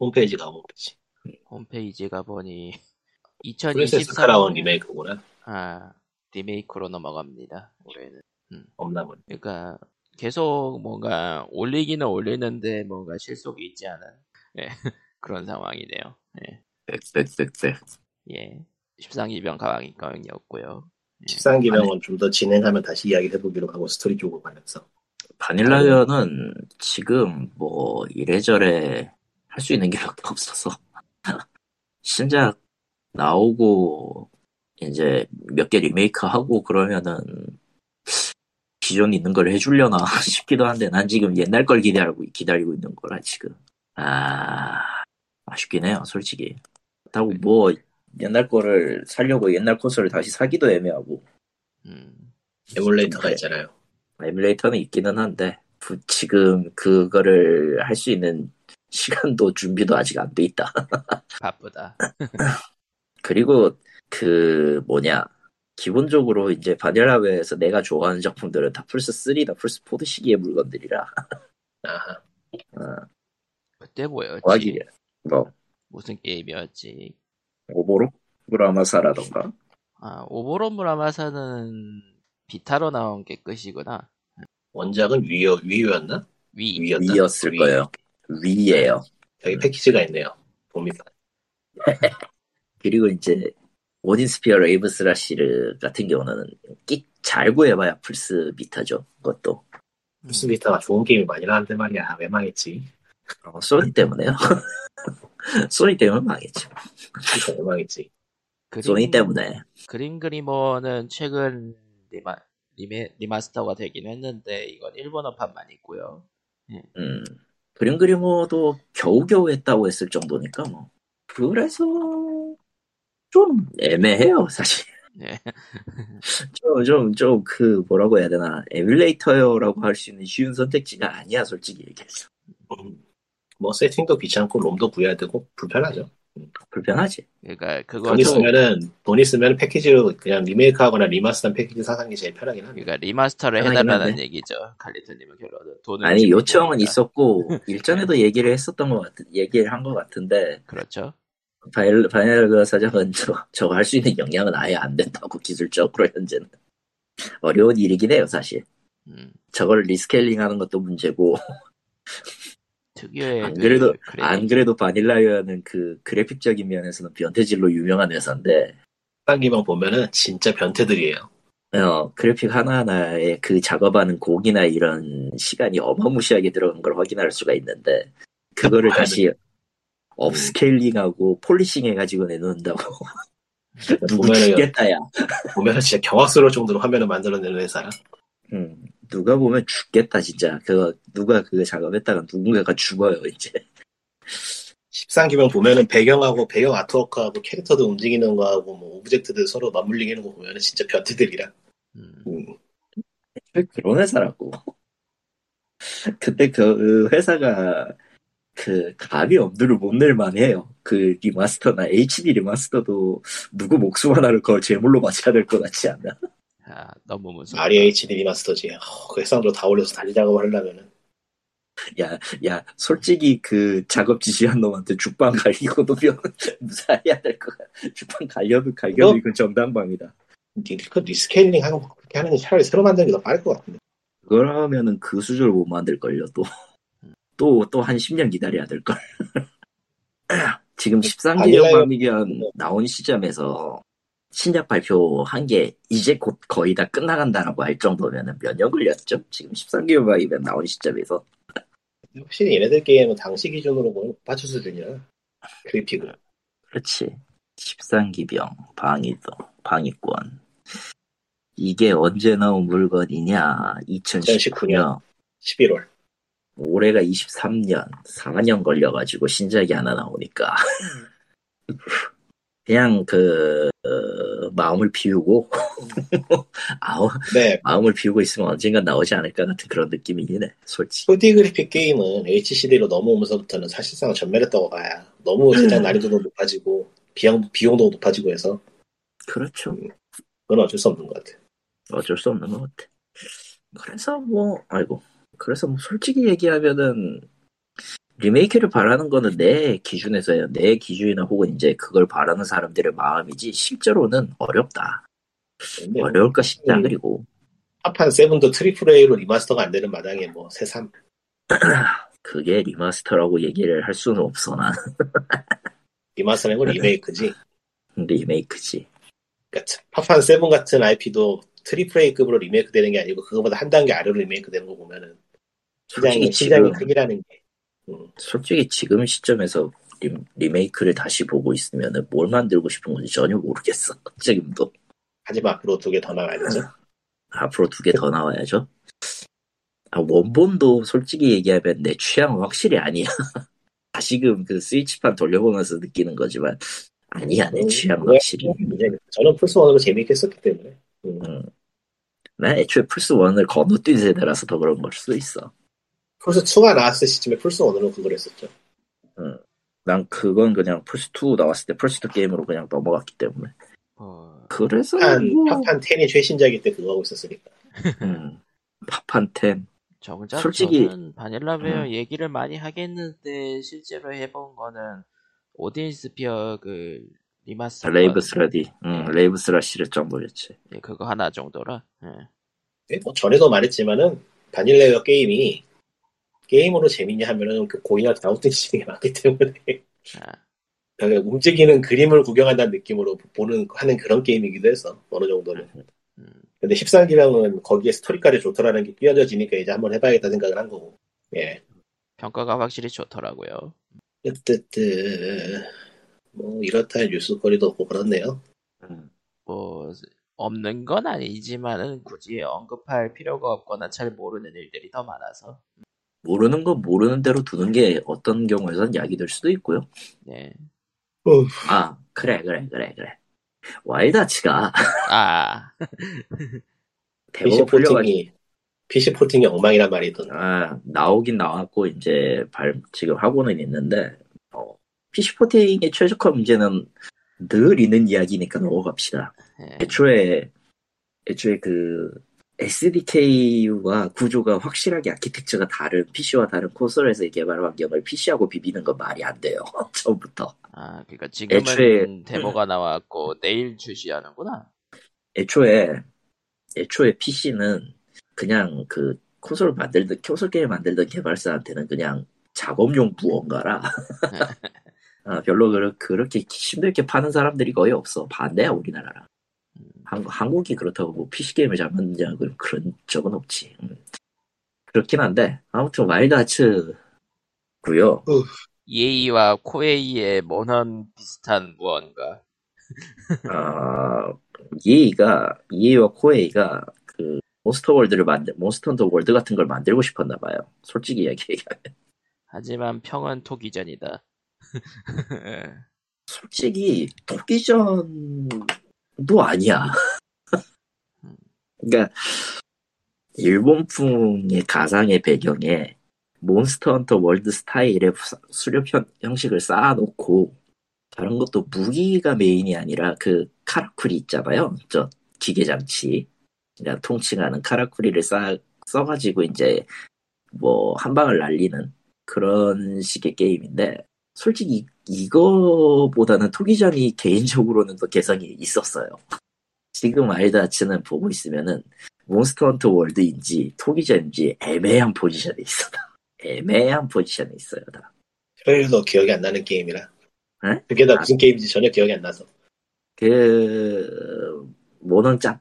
홈페이지 가보니 2023년 리메이크구나. 리메이크로 넘어갑니다. 올해는 없나보네. 그러니까 계속 뭔가 올리기는 올리는데 뭔가 실속이 있지 않은 그런 상황이네요. 예. 13기병 가왕이었고요. 13기병은 좀 더 진행하면 다시 이야기해보기로 하고 스토리 쪽으로 가면서 바닐라웨어는 지금 뭐 이래저래 할 수 있는 게 밖에 없어서 신작 나오고 이제 몇 개 리메이크하고 그러면은 기존에 있는 걸 해주려나 싶기도 한데 난 지금 옛날 걸 기다리고 있는 거라 지금 아쉽긴 해요 솔직히. 그렇다고 뭐 옛날 거를 사려고 옛날 콘솔을 다시 사기도 애매하고 에뮬레이터가 있잖아요. 에뮬레이터는 있기는 한데 지금 그거를 할 수 있는 시간도 준비도 아직 안 돼 있다. 바쁘다. 그리고 기본적으로 이제 바닐라웨어에서 내가 좋아하는 작품들은 다 플스3나 플스4 시기의 물건들이라. 아하. 그때 뭐였지? 무슨 게임이었지? 오보로? 무라마사라던가? 오보로 무라마사는 비타로 나온 게 끝이구나. 원작은 위였나? 위였을 거예요. 위예요. 여기 패키지가 있네요. 봅니다. 그리고 이제 오딘스피어 레이브 스라시르 같은 경우는 끼 잘 구해봐야 플스 비타죠. 그것도 플스 비타가 좋은 게임이 많이 나왔는데 말이야. 왜 망했지? 소니 때문에요? 소니 때문에 망했죠. 망했지. 소니 때문에. 그림 그리머는 최근 리마스터가 되긴 했는데 이건 일본어판만 있고요. 그림 그리머도 겨우겨우 했다고 했을 정도니까 뭐. 그래서 좀 애매해요 사실. 네. 좀 뭐라고 해야 되나, 에뮬레이터요라고 할 수 있는 쉬운 선택지가 아니야 솔직히 얘기해서. 뭐 세팅도 귀찮고 롬도 구해야 되고 불편하죠. 불편하지. 그러니까 그거 돈 있으면 패키지로 그냥 리메이크하거나 리마스터한 패키지 사는 게 제일 편하긴 합니다. 그러니까 리마스터를 해달라는 얘기죠. 칼리토님은 결론은 돈을 아니 요청은 보니까. 있었고 일전에도 얘기를 한 것 같은데. 그렇죠. 바닐라 사장은 저거 할 수 있는 역량은 아예 안 된다고 기술적으로 현재는. 어려운 일이긴 해요 사실. 저걸 리스케일링하는 것도 문제고. 특유의 안 그래도 바닐라웨어는 그 그래픽적인 면에서는 변태질로 유명한 회사인데 상기만 보면은 진짜 변태들이에요. 그래픽 하나하나에 그 작업하는 곡이나 이런 시간이 어마무시하게 들어간 걸 확인할 수가 있는데 그거를 다시 업스케일링하고 폴리싱해가지고 내놓는다고. 누구 죽겠다야. 보면은 진짜 경악스러울 정도로 화면을 만들어내는 회사야. 누가 보면 죽겠다 진짜. 그거 누가 그 작업했다가 누군가가 죽어요 이제. 13기면 보면은 배경 아트워크하고 캐릭터도 움직이는 거하고 뭐 오브젝트들 서로 맞물리는 거 보면은 진짜 변태들이라. 그런 회사라고. 근데 그 회사가 그 감히 엄두를 못 낼 만해요. 그 리마스터나 HD 리마스터도 누구 목숨 하나를 그 제물로 맞춰야 될 것 같지 않나? 아, 너무 무서워. REA HD 리마스터지. 그 해상도로 다 올려서 다시 작업을 하려면은. 야, 솔직히 그 작업 지시한 놈한테 죽방 갈리고도 무사해야 될 것 같아. 죽방 갈려도 이건 정당방위다. 그 리스케일링 하고 그렇게 하는 게 차라리 새로 만드는 게 더 빠를 것 같은데. 그걸 하면은 그 수준을 못 만들걸요, 또. 또 한 10년 기다려야 될걸. 지금 13기형 방위견 나온 시점에서 신작 발표한 게 이제 곧 거의 다 끝나간다라고 할 정도면 몇 년 걸렸죠? 지금 13개월 만이면 나온 시점에서. 확실히 얘네들 게임은 당시 기준으로 보면 빠질 수준이야. 그래픽은. 그렇지. 13기병, 방위권. 이게 언제 나온 물건이냐. 2019년 11월. 올해가 23년, 4년 걸려가지고 신작이 하나 나오니까. 그냥 마음을 비우고 네. 마음을 비우고 있으면 언젠간 나오지 않을까 같은 그런 느낌이긴 해 솔직히. 2D 그래픽 게임은 HCD로 넘어오면서부터는 사실상 전멸했다고 봐야. 너무 제작 난이도도 높아지고 비용도 높아지고 해서. 그렇죠. 그건 어쩔 수 없는 것 같아. 그래서 그래서 솔직히 얘기하면은 리메이크를 바라는 거는 내 기준에서요. 내 기준이나 혹은 이제 그걸 바라는 사람들의 마음이지 실제로는 어렵다. 어려울까 싶다. 그리고 파판 7도 트리플 A로 리마스터가 안 되는 마당에 뭐 새삼 그게 리마스터라고 얘기를 할 수는 없어 난. 리마스터는 건 리메이크지. 그러니까 파판 7 같은 IP도 트리플 A급으로 리메이크 되는 게 아니고 그거보다 한 단계 아래로 리메이크 되는 거 보면은 시장이 크기라는 게. 솔직히 지금 시점에서 리메이크를 다시 보고 있으면 뭘 만들고 싶은 건지 전혀 모르겠어 지금도. 하지만 앞으로 2개 더 나와야 되죠. 앞으로 2개 더 나와야죠. 원본도 솔직히 얘기하면 내 취향은 확실히 아니야. 다시금 그 스위치판 돌려보면서 느끼는 거지만 아니야 내 취향은 확실히. 저는 플스1으로 재미있게 썼기 때문에. 난 애초에 플스1을 건너뛴 세대라서 더 그런 걸 수도 있어. 플스2가 나왔을 시점에 플스1으로 그걸 했었죠. 난 그건 그냥 플스2 나왔을 때 플스2 게임으로 그냥 넘어갔기 때문에. 그래서 파판 10이 최신작일 때 그거 하고 있었으니까. 파판 10. 솔직히 저는 바닐라웨어 얘기를 많이 하겠는데 실제로 해본 거는 오딘스피어 그 리마스터 레이브스라시를 정도였지. 예, 그거 하나 정도라. 예. 뭐 전에도 말했지만은 바닐라웨어 게임이 게임으로 재밌냐 하면은 그 고인한테 잘못된 시기가 많기 때문에. 그러니까 움직이는 그림을 구경한다는 느낌으로 하는 그런 게임이기도 해서 어느 정도는. 근데 13기랑은 거기에 스토리까지 좋더라는 게 끼어져지니까 이제 한번 해봐야겠다 생각을 한 거고. 예. 평가가 확실히 좋더라고요. 뜨뜨뜨. 뭐 이렇다 뉴스거리도 없고 그렇네요. 뭐 없는 건 아니지만은 굳이 언급할 필요가 없거나 잘 모르는 일들이 더 많아서. 모르는 거 모르는 대로 두는 게 어떤 경우에선 약이 될 수도 있고요. 네. 아 그래. 와이다치가 대거 풀려가지고. PC 포팅이 엉망이란 말이든. 아, 나오긴 나왔고, 이제, 지금 하고는 있는데, PC 포팅의 최적화 문제는 늘 있는 이야기니까 넘어갑시다. 네. 애초에 그, SDK와 구조가 확실하게 아키텍처가 다른, PC와 다른 콘솔에서의 개발 환경을 PC하고 비비는 건 말이 안 돼요. 처음부터. 아, 그니까 지금은 애초에, 데모가 나왔고, 내일 출시하는구나. 애초에 PC는, 그냥 그 콘솔 게임 만들던 개발사한테는 그냥 작업용 무언가라. 별로 그렇게 힘들게 파는 사람들이 거의 없어. 반대야 우리나라랑. 한국이 그렇다고 뭐 PC 게임을 잘 만드냐 그런 적은 없지. 그렇긴 한데 아무튼 와일드 하츠고요. 예이와 코에이의 먼 비슷한 무언가. 예이와 코에이가 그 몬스터 헌터 월드 같은 걸 만들고 싶었나 봐요. 솔직히 얘기하면. 하지만 평은 토기전이다. 솔직히 토기전도 아니야. 그러니까 일본풍의 가상의 배경에 몬스터 헌터 월드 스타일의 수렵 형식을 쌓아놓고 다른 것도 무기가 메인이 아니라 그 카라쿠리 있잖아요. 저 기계장치. 그냥 통칭하는 카라쿠리를 써가지고 이제 뭐 한 방을 날리는 그런 식의 게임인데 솔직히 이거보다는 토기전이 개인적으로는 더 개성이 있었어요. 지금 와일드하츠는 보고 있으면은 몬스터 헌터 월드인지 토기전인지 애매한 포지션에 있어요. 다. 트레일러도 기억이 안 나는 게임이라. 네? 그게 다 무슨 게임인지 전혀 기억이 안 나서. 모넌 짭.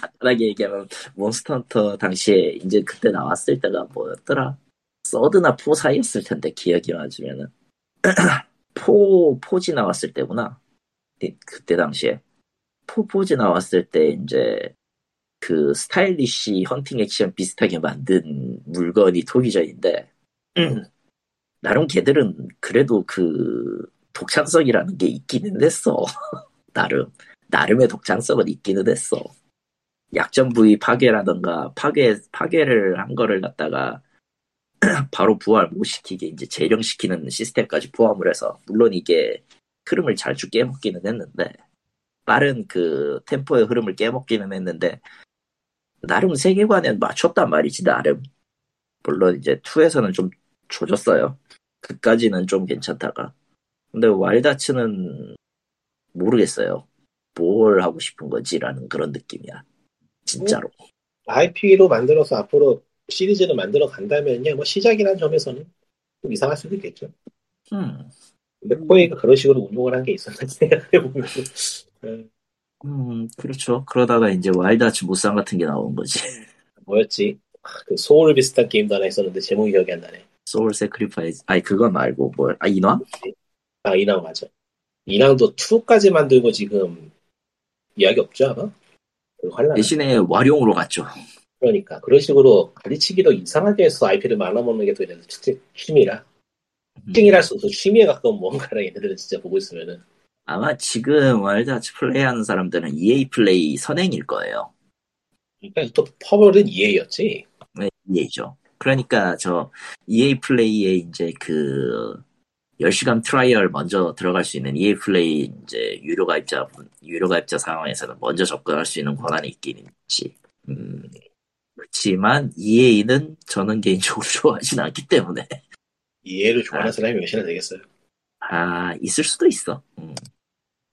간단하게 얘기하면 몬스터 헌터 당시에 이제 그때 나왔을 때가 뭐였더라? 서드나 포 사이였을 텐데 기억이 맞으면은 포지 나왔을 때구나. 그때 당시에 포지 나왔을 때 이제 그 스타일리시 헌팅 액션 비슷하게 만든 물건이 토기전인데 나름 걔들은 그래도 그 독창성이라는 게 있기는 했어. 나름의 독창성은 있기는 했어. 약점 부위 파괴라던가 파괴를 한 거를 갖다가 바로 부활 못 시키게 이제 재령시키는 시스템까지 포함을 해서 물론 이게 흐름을 자주 깨먹기는 했는데 빠른 그 템포의 흐름을 깨먹기는 했는데 나름 세계관에 맞췄단 말이지 나름. 물론 이제 2에서는 좀 조졌어요. 그까지는 좀 괜찮다가. 근데 와일드하츠는 모르겠어요. 뭘 하고 싶은 거지라는 그런 느낌이야. 진짜로. IP로 만들어서 앞으로 시리즈를 만들어 간다면요. 뭐 시작이라는 점에서는 좀 이상할 수도 있겠죠. 근데 코에이가 그런 식으로 운동을 한 게 있었는지 생각해보면. 그렇죠. 그러다가 이제 와일드하츠 무쌍 같은 게 나온 거지. 뭐였지? 그 소울 비슷한 게임도 하나 있었는데 제목이 기억이 안 나네. 소울 세크리파이즈. 아니 그거 말고 뭘. 아 인왕? 아 인왕 맞아. 인왕도 2까지 만들고 지금 이야기 없죠 아마? 대신에 와룡으로 갔죠. 그러니까 그런 식으로 가르치기도 이상하게 해서 IP를 말아먹는 게 또 얘네들 취미라. 특징이라 할 수 없어. 취미에 가까운 뭔가를 얘네들은 진짜 보고 있으면은. 아마 지금 와일드하츠 플레이하는 사람들은 EA 플레이 선행일 거예요. 그러니까 또 퍼블은 EA였지? 네, EA죠. 그러니까 저 EA 플레이에 이제 그 10시간 트라이얼 먼저 들어갈 수 있는 EA 플레이 이제 유료 가입자 상황에서는 먼저 접근할 수 있는 권한이 있긴 있지. 그렇지만 EA는 저는 개인적으로 좋아하진 않기 때문에. EA를 좋아하는 사람이 몇이나 되겠어요? 아, 있을 수도 있어.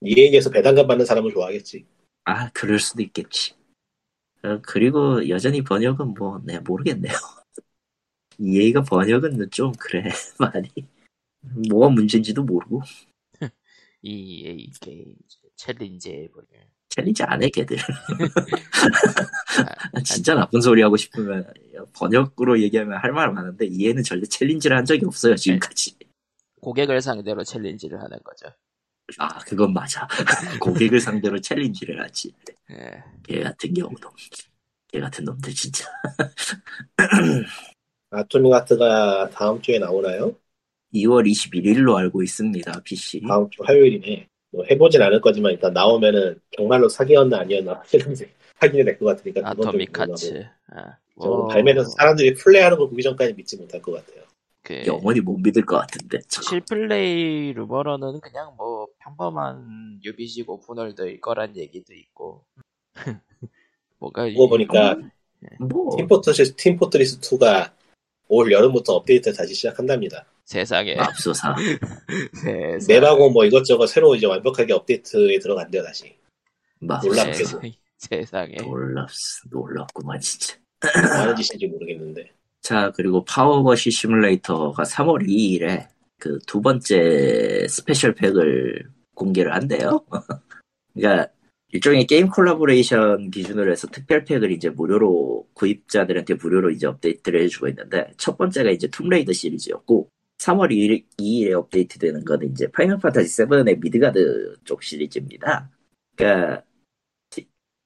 EA에서 배당금 받는 사람을 좋아하겠지. 아, 그럴 수도 있겠지. 그리고 여전히 번역은 뭐, 네, 모르겠네요. EA가 번역은 좀 그래, 많이. 뭐가 문제인지도 모르고. 이 게임 챌린지 해보려. 챌린지 안 해 걔들. 진짜 나쁜 소리 하고 싶으면 번역으로 얘기하면 할 말 많은데 EA는 절대 챌린지를 한 적이 없어요 지금까지. 네. 고객을 상대로 챌린지를 하는 거죠. 아 그건 맞아. 고객을 상대로 챌린지를 하지. 네. 걔 같은 경우도 걔 같은 놈들 진짜. 아토미가트가 다음 주에 나오나요? 2월 21일로 알고 있습니다. PC. 다음 주 화요일이네. 뭐 해보진 않을 거지만 일단 나오면은 정말로 사기였나 아니었나 확인이 될 것 같으니까. 아토미카츠. 아, 저는 발매는 사람들이 플레이하는 걸 보기 전까지 믿지 못할 것 같아요. 그 영원히 못 믿을 것 같은데. 실플레이 루머로는 그냥 뭐 평범한 유비식 오픈월드일 거란 얘기도 있고. 뭔가 그거 보니까 뭐. 팀포트리스 2가 올 여름부터 업데이트 다시 시작한답니다. 세상에. 맙소사. 맵하고 뭐 이것저것 새로 이제 완벽하게 업데이트에 들어간대요, 다시. 놀랍게도. 세상에. 놀랍구만, 진짜. 뭐 하는 짓인지 모르겠는데. 자, 그리고 파워워시 시뮬레이터가 3월 2일에 그 두 번째 스페셜 팩을 공개를 한대요. 그러니까 일종의 게임 콜라보레이션 기준으로 해서 특별 팩을 이제 무료로 구입자들한테 무료로 이제 업데이트를 해주고 있는데 첫 번째가 이제 툼레이더 시리즈였고 3월 2일에 업데이트되는 건 이제 파이널 판타지 7의 미드가드 쪽 시리즈입니다. 그러니까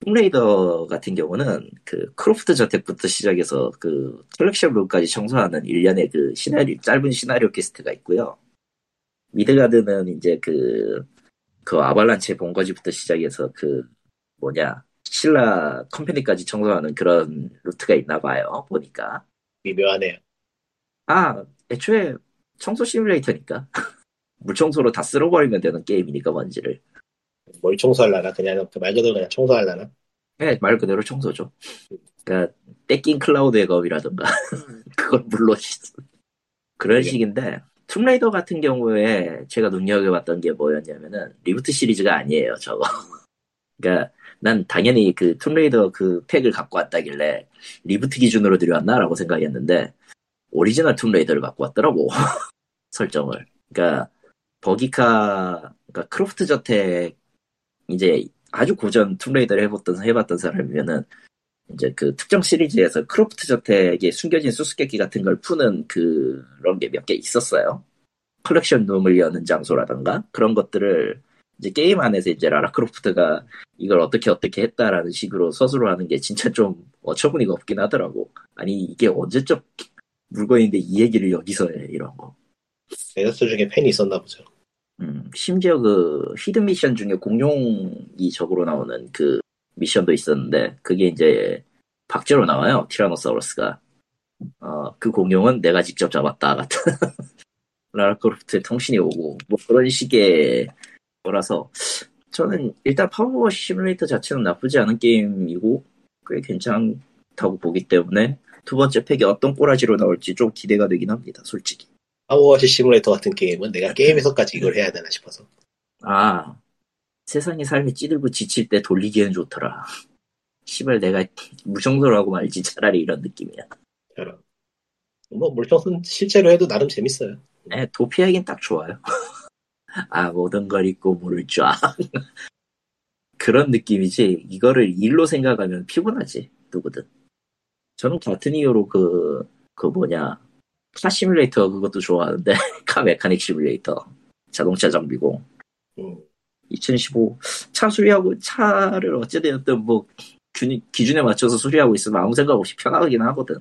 툼레이더 같은 경우는 그 크로프트 저택부터 시작해서 그 컬렉션 룸까지 청소하는 일련의 그 시나리오 짧은 시나리오 퀘스트가 있고요. 미드가드는 이제 그 아발란체 본거지부터 시작해서 신라 컴퍼니까지 청소하는 그런 루트가 있나봐요, 보니까. 미묘하네요. 아, 애초에 청소 시뮬레이터니까. 물청소로 다 쓸어버리면 되는 게임이니까, 먼지를. 뭘 청소하려나? 그냥 말 그대로 그냥 청소하려나? 네, 말 그대로 청소죠. 그러니까 떼낀 클라우드의 검이라든가 그걸 물러지는 그런 식인데 툼레이더 같은 경우에 제가 눈여겨봤던 게 뭐였냐면은 리부트 시리즈가 아니에요, 저거. 그러니까 난 당연히 그 툼레이더 그 팩을 갖고 왔다길래 리부트 기준으로 들여왔나라고 생각했는데 오리지널 툼레이더를 갖고 왔더라고. 설정을. 그러니까 그러니까 크로프트 저택 이제 아주 고전 툼레이더를 해봤던 사람이면은 이제 그 특정 시리즈에서 크로프트 저택에 숨겨진 수수께끼 같은 걸 푸는 그런 게 몇 개 있었어요. 컬렉션 룸을 여는 장소라던가 그런 것들을 이제 게임 안에서 이제 라라 크로프트가 이걸 어떻게 했다라는 식으로 서술을 하는 게 진짜 좀 어처구니가 없긴 하더라고. 아니 이게 언제적 물건인데 이 얘기를 여기서 해, 이런 거. 에너스 중에 팬이 있었나 보죠. 심지어 그 히든 미션 중에 공룡이 적으로 나오는 그 미션도 있었는데 그게 이제 박제로 나와요. 티라노사우루스가. 그 공룡은 내가 직접 잡았다 같은 라라크로프트의 통신이 오고 뭐 그런 식의 거라서 저는 일단 파워워시 시뮬레이터 자체는 나쁘지 않은 게임이고 꽤 괜찮다고 보기 때문에 두 번째 팩이 어떤 꼬라지로 나올지 좀 기대가 되긴 합니다, 솔직히. 파워워시 시뮬레이터 같은 게임은 내가 게임에서까지 이걸 해야 되나 싶어서. 아, 세상의 삶이 찌들고 지칠 때 돌리기엔 좋더라. 씨발 내가 물청소를 하고 말지 차라리 이런 느낌이야. 그럼. 뭐 물청소는 실제로 해도 나름 재밌어요. 네, 도피하기엔 딱 좋아요. 아, 모든 걸 잊고 물을 쫙. 그런 느낌이지. 이거를 일로 생각하면 피곤하지, 누구든. 저는 같은 이유로 카 시뮬레이터 그것도 좋아하는데 카 메카닉 시뮬레이터 자동차 정비공 2015 차 수리하고 차를 어찌되었든 뭐 기준에 맞춰서 수리하고 있으면 아무 생각 없이 편하긴 하거든.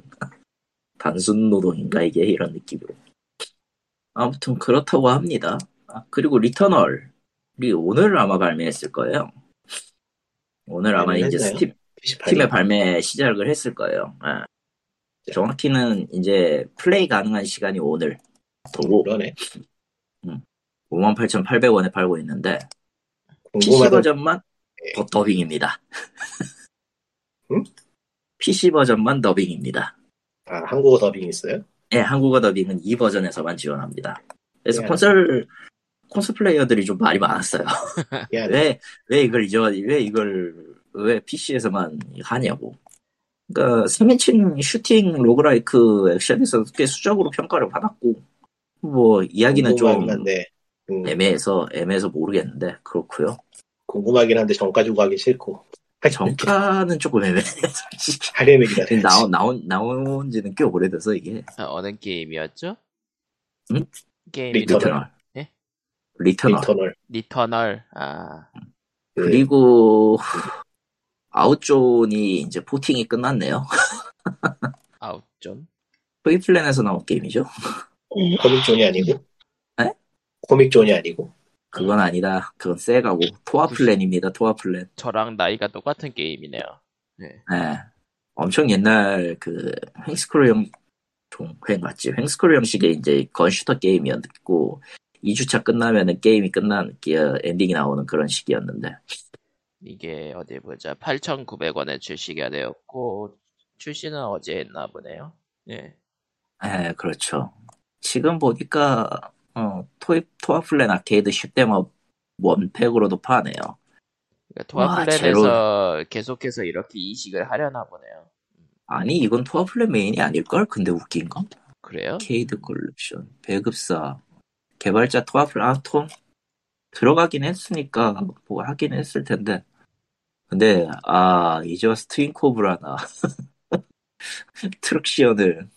단순 노동인가 이게 이런 느낌으로. 아무튼 그렇다고 합니다. 아, 그리고 리터널이 오늘 아마 발매했을 거예요. 오늘 아마 이제 스팀에 발매 시작을 했을 거예요. 아. 정확히는 이제 플레이 가능한 시간이 오늘. 그러네. 58,800원에 팔고 있는데 PC 버전만 더빙입니다. 응? PC 버전만 더빙입니다. 아, 한국어 더빙이 있어요? 네, 한국어 더빙은 이 버전에서만 지원합니다. 그래서 콘솔 플레이어들이 좀 말이 많았어요. 왜 PC에서만 하냐고. 그러니까 3인칭 슈팅 로그라이크 액션에서 꽤 수적으로 평가를 받았고 뭐 이야기는 좀 애매해서 모르겠는데 그렇고요. 궁금하긴 한데 정가지고 가기 싫고 정파는 조금 애매해. 하려내기다. 나온 지는 꽤 오래돼서 이게. 어느 게임이었죠? 응? 게임 리터널. 예? 리터널. 아. 그리고 아웃존이 이제 포팅이 끝났네요. 아웃존? 토이플랜에서 나온 게임이죠. 코믹존이 아니고? 에? 코믹존이 아니고? 그건 아니다. 그건 세가고. 토아플랜입니다. 토아플랜. 저랑 나이가 똑같은 게임이네요. 네. 네. 엄청 옛날 그 횡스크롤 횡스크롤 형식의 이제 건슈터 게임이었고 2주차 끝나면은 게임이 끝난 엔딩이 나오는 그런 식이었는데 이게 어디 보자. 8,900원에 출시가 되었고 출시는 어제 했나 보네요. 네. 네, 그렇죠. 지금 보니까 토아플랜 아케이드 슈댐업 원팩으로도 파네요. 그러니까 토아플랜에서 계속해서 이렇게 이식을 하려나 보네요. 아니 이건 토아플랜 메인이 아닐걸? 근데 웃긴 건? 그래요? 아케이드 컬렉션, 배급사, 개발자 토아플랜, 들어가긴 했으니까 뭐 하긴 했을 텐데. 근데 이제와 스트윙코브라나 트럭시언을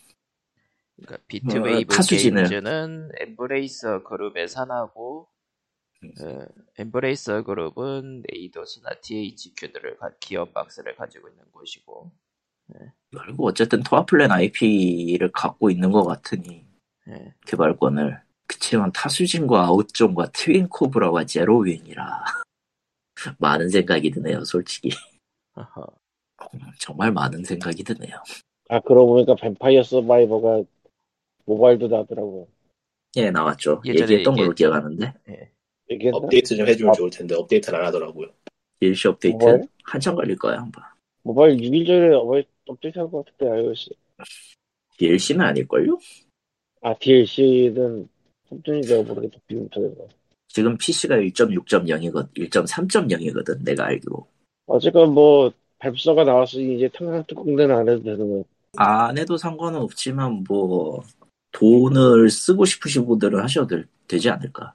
그러니까 비트웨이브 게임즈는 엠브레이서 그룹에 산하고 엠브레이서 그룹은 네이도시나 THQ들을 기업 박스를 가지고 있는 곳이고 결국 어쨌든 토아플랜 IP를 갖고 있는 것 같으니 개발권을 그치만 타수진과 아웃존과 트윈코브라와 제로윙이라 많은 생각이 드네요 솔직히. 정말 많은 생각이 드네요. 아 그러고 보니까 뱀파이어 서바이버가 모바일도 나더라고. 예 나왔죠. 얘기했던 걸로 기억하는데. 예. 업데이트 좀 해주면 좋을 텐데 업데이트를 안 하더라고요. 일시 업데이트 모바일? 한참 걸릴 거야 아마. 모바일 6일 전에 업데이트 할 것 같은데 iOS. DLC는 아닐걸요? 아 DLC는 홈준이 내가 모르겠다 비용 차이가. 지금 PC가 1.3.0이거든 내가 알기로. 어쨌건 뭐 밟서가 나왔으니 이제 탕상 뚜껑대는 안 해도 되는 거야. 안 해도 상관은 없지만 뭐 돈을 쓰고 싶으신 분들은 하셔도 되지 않을까.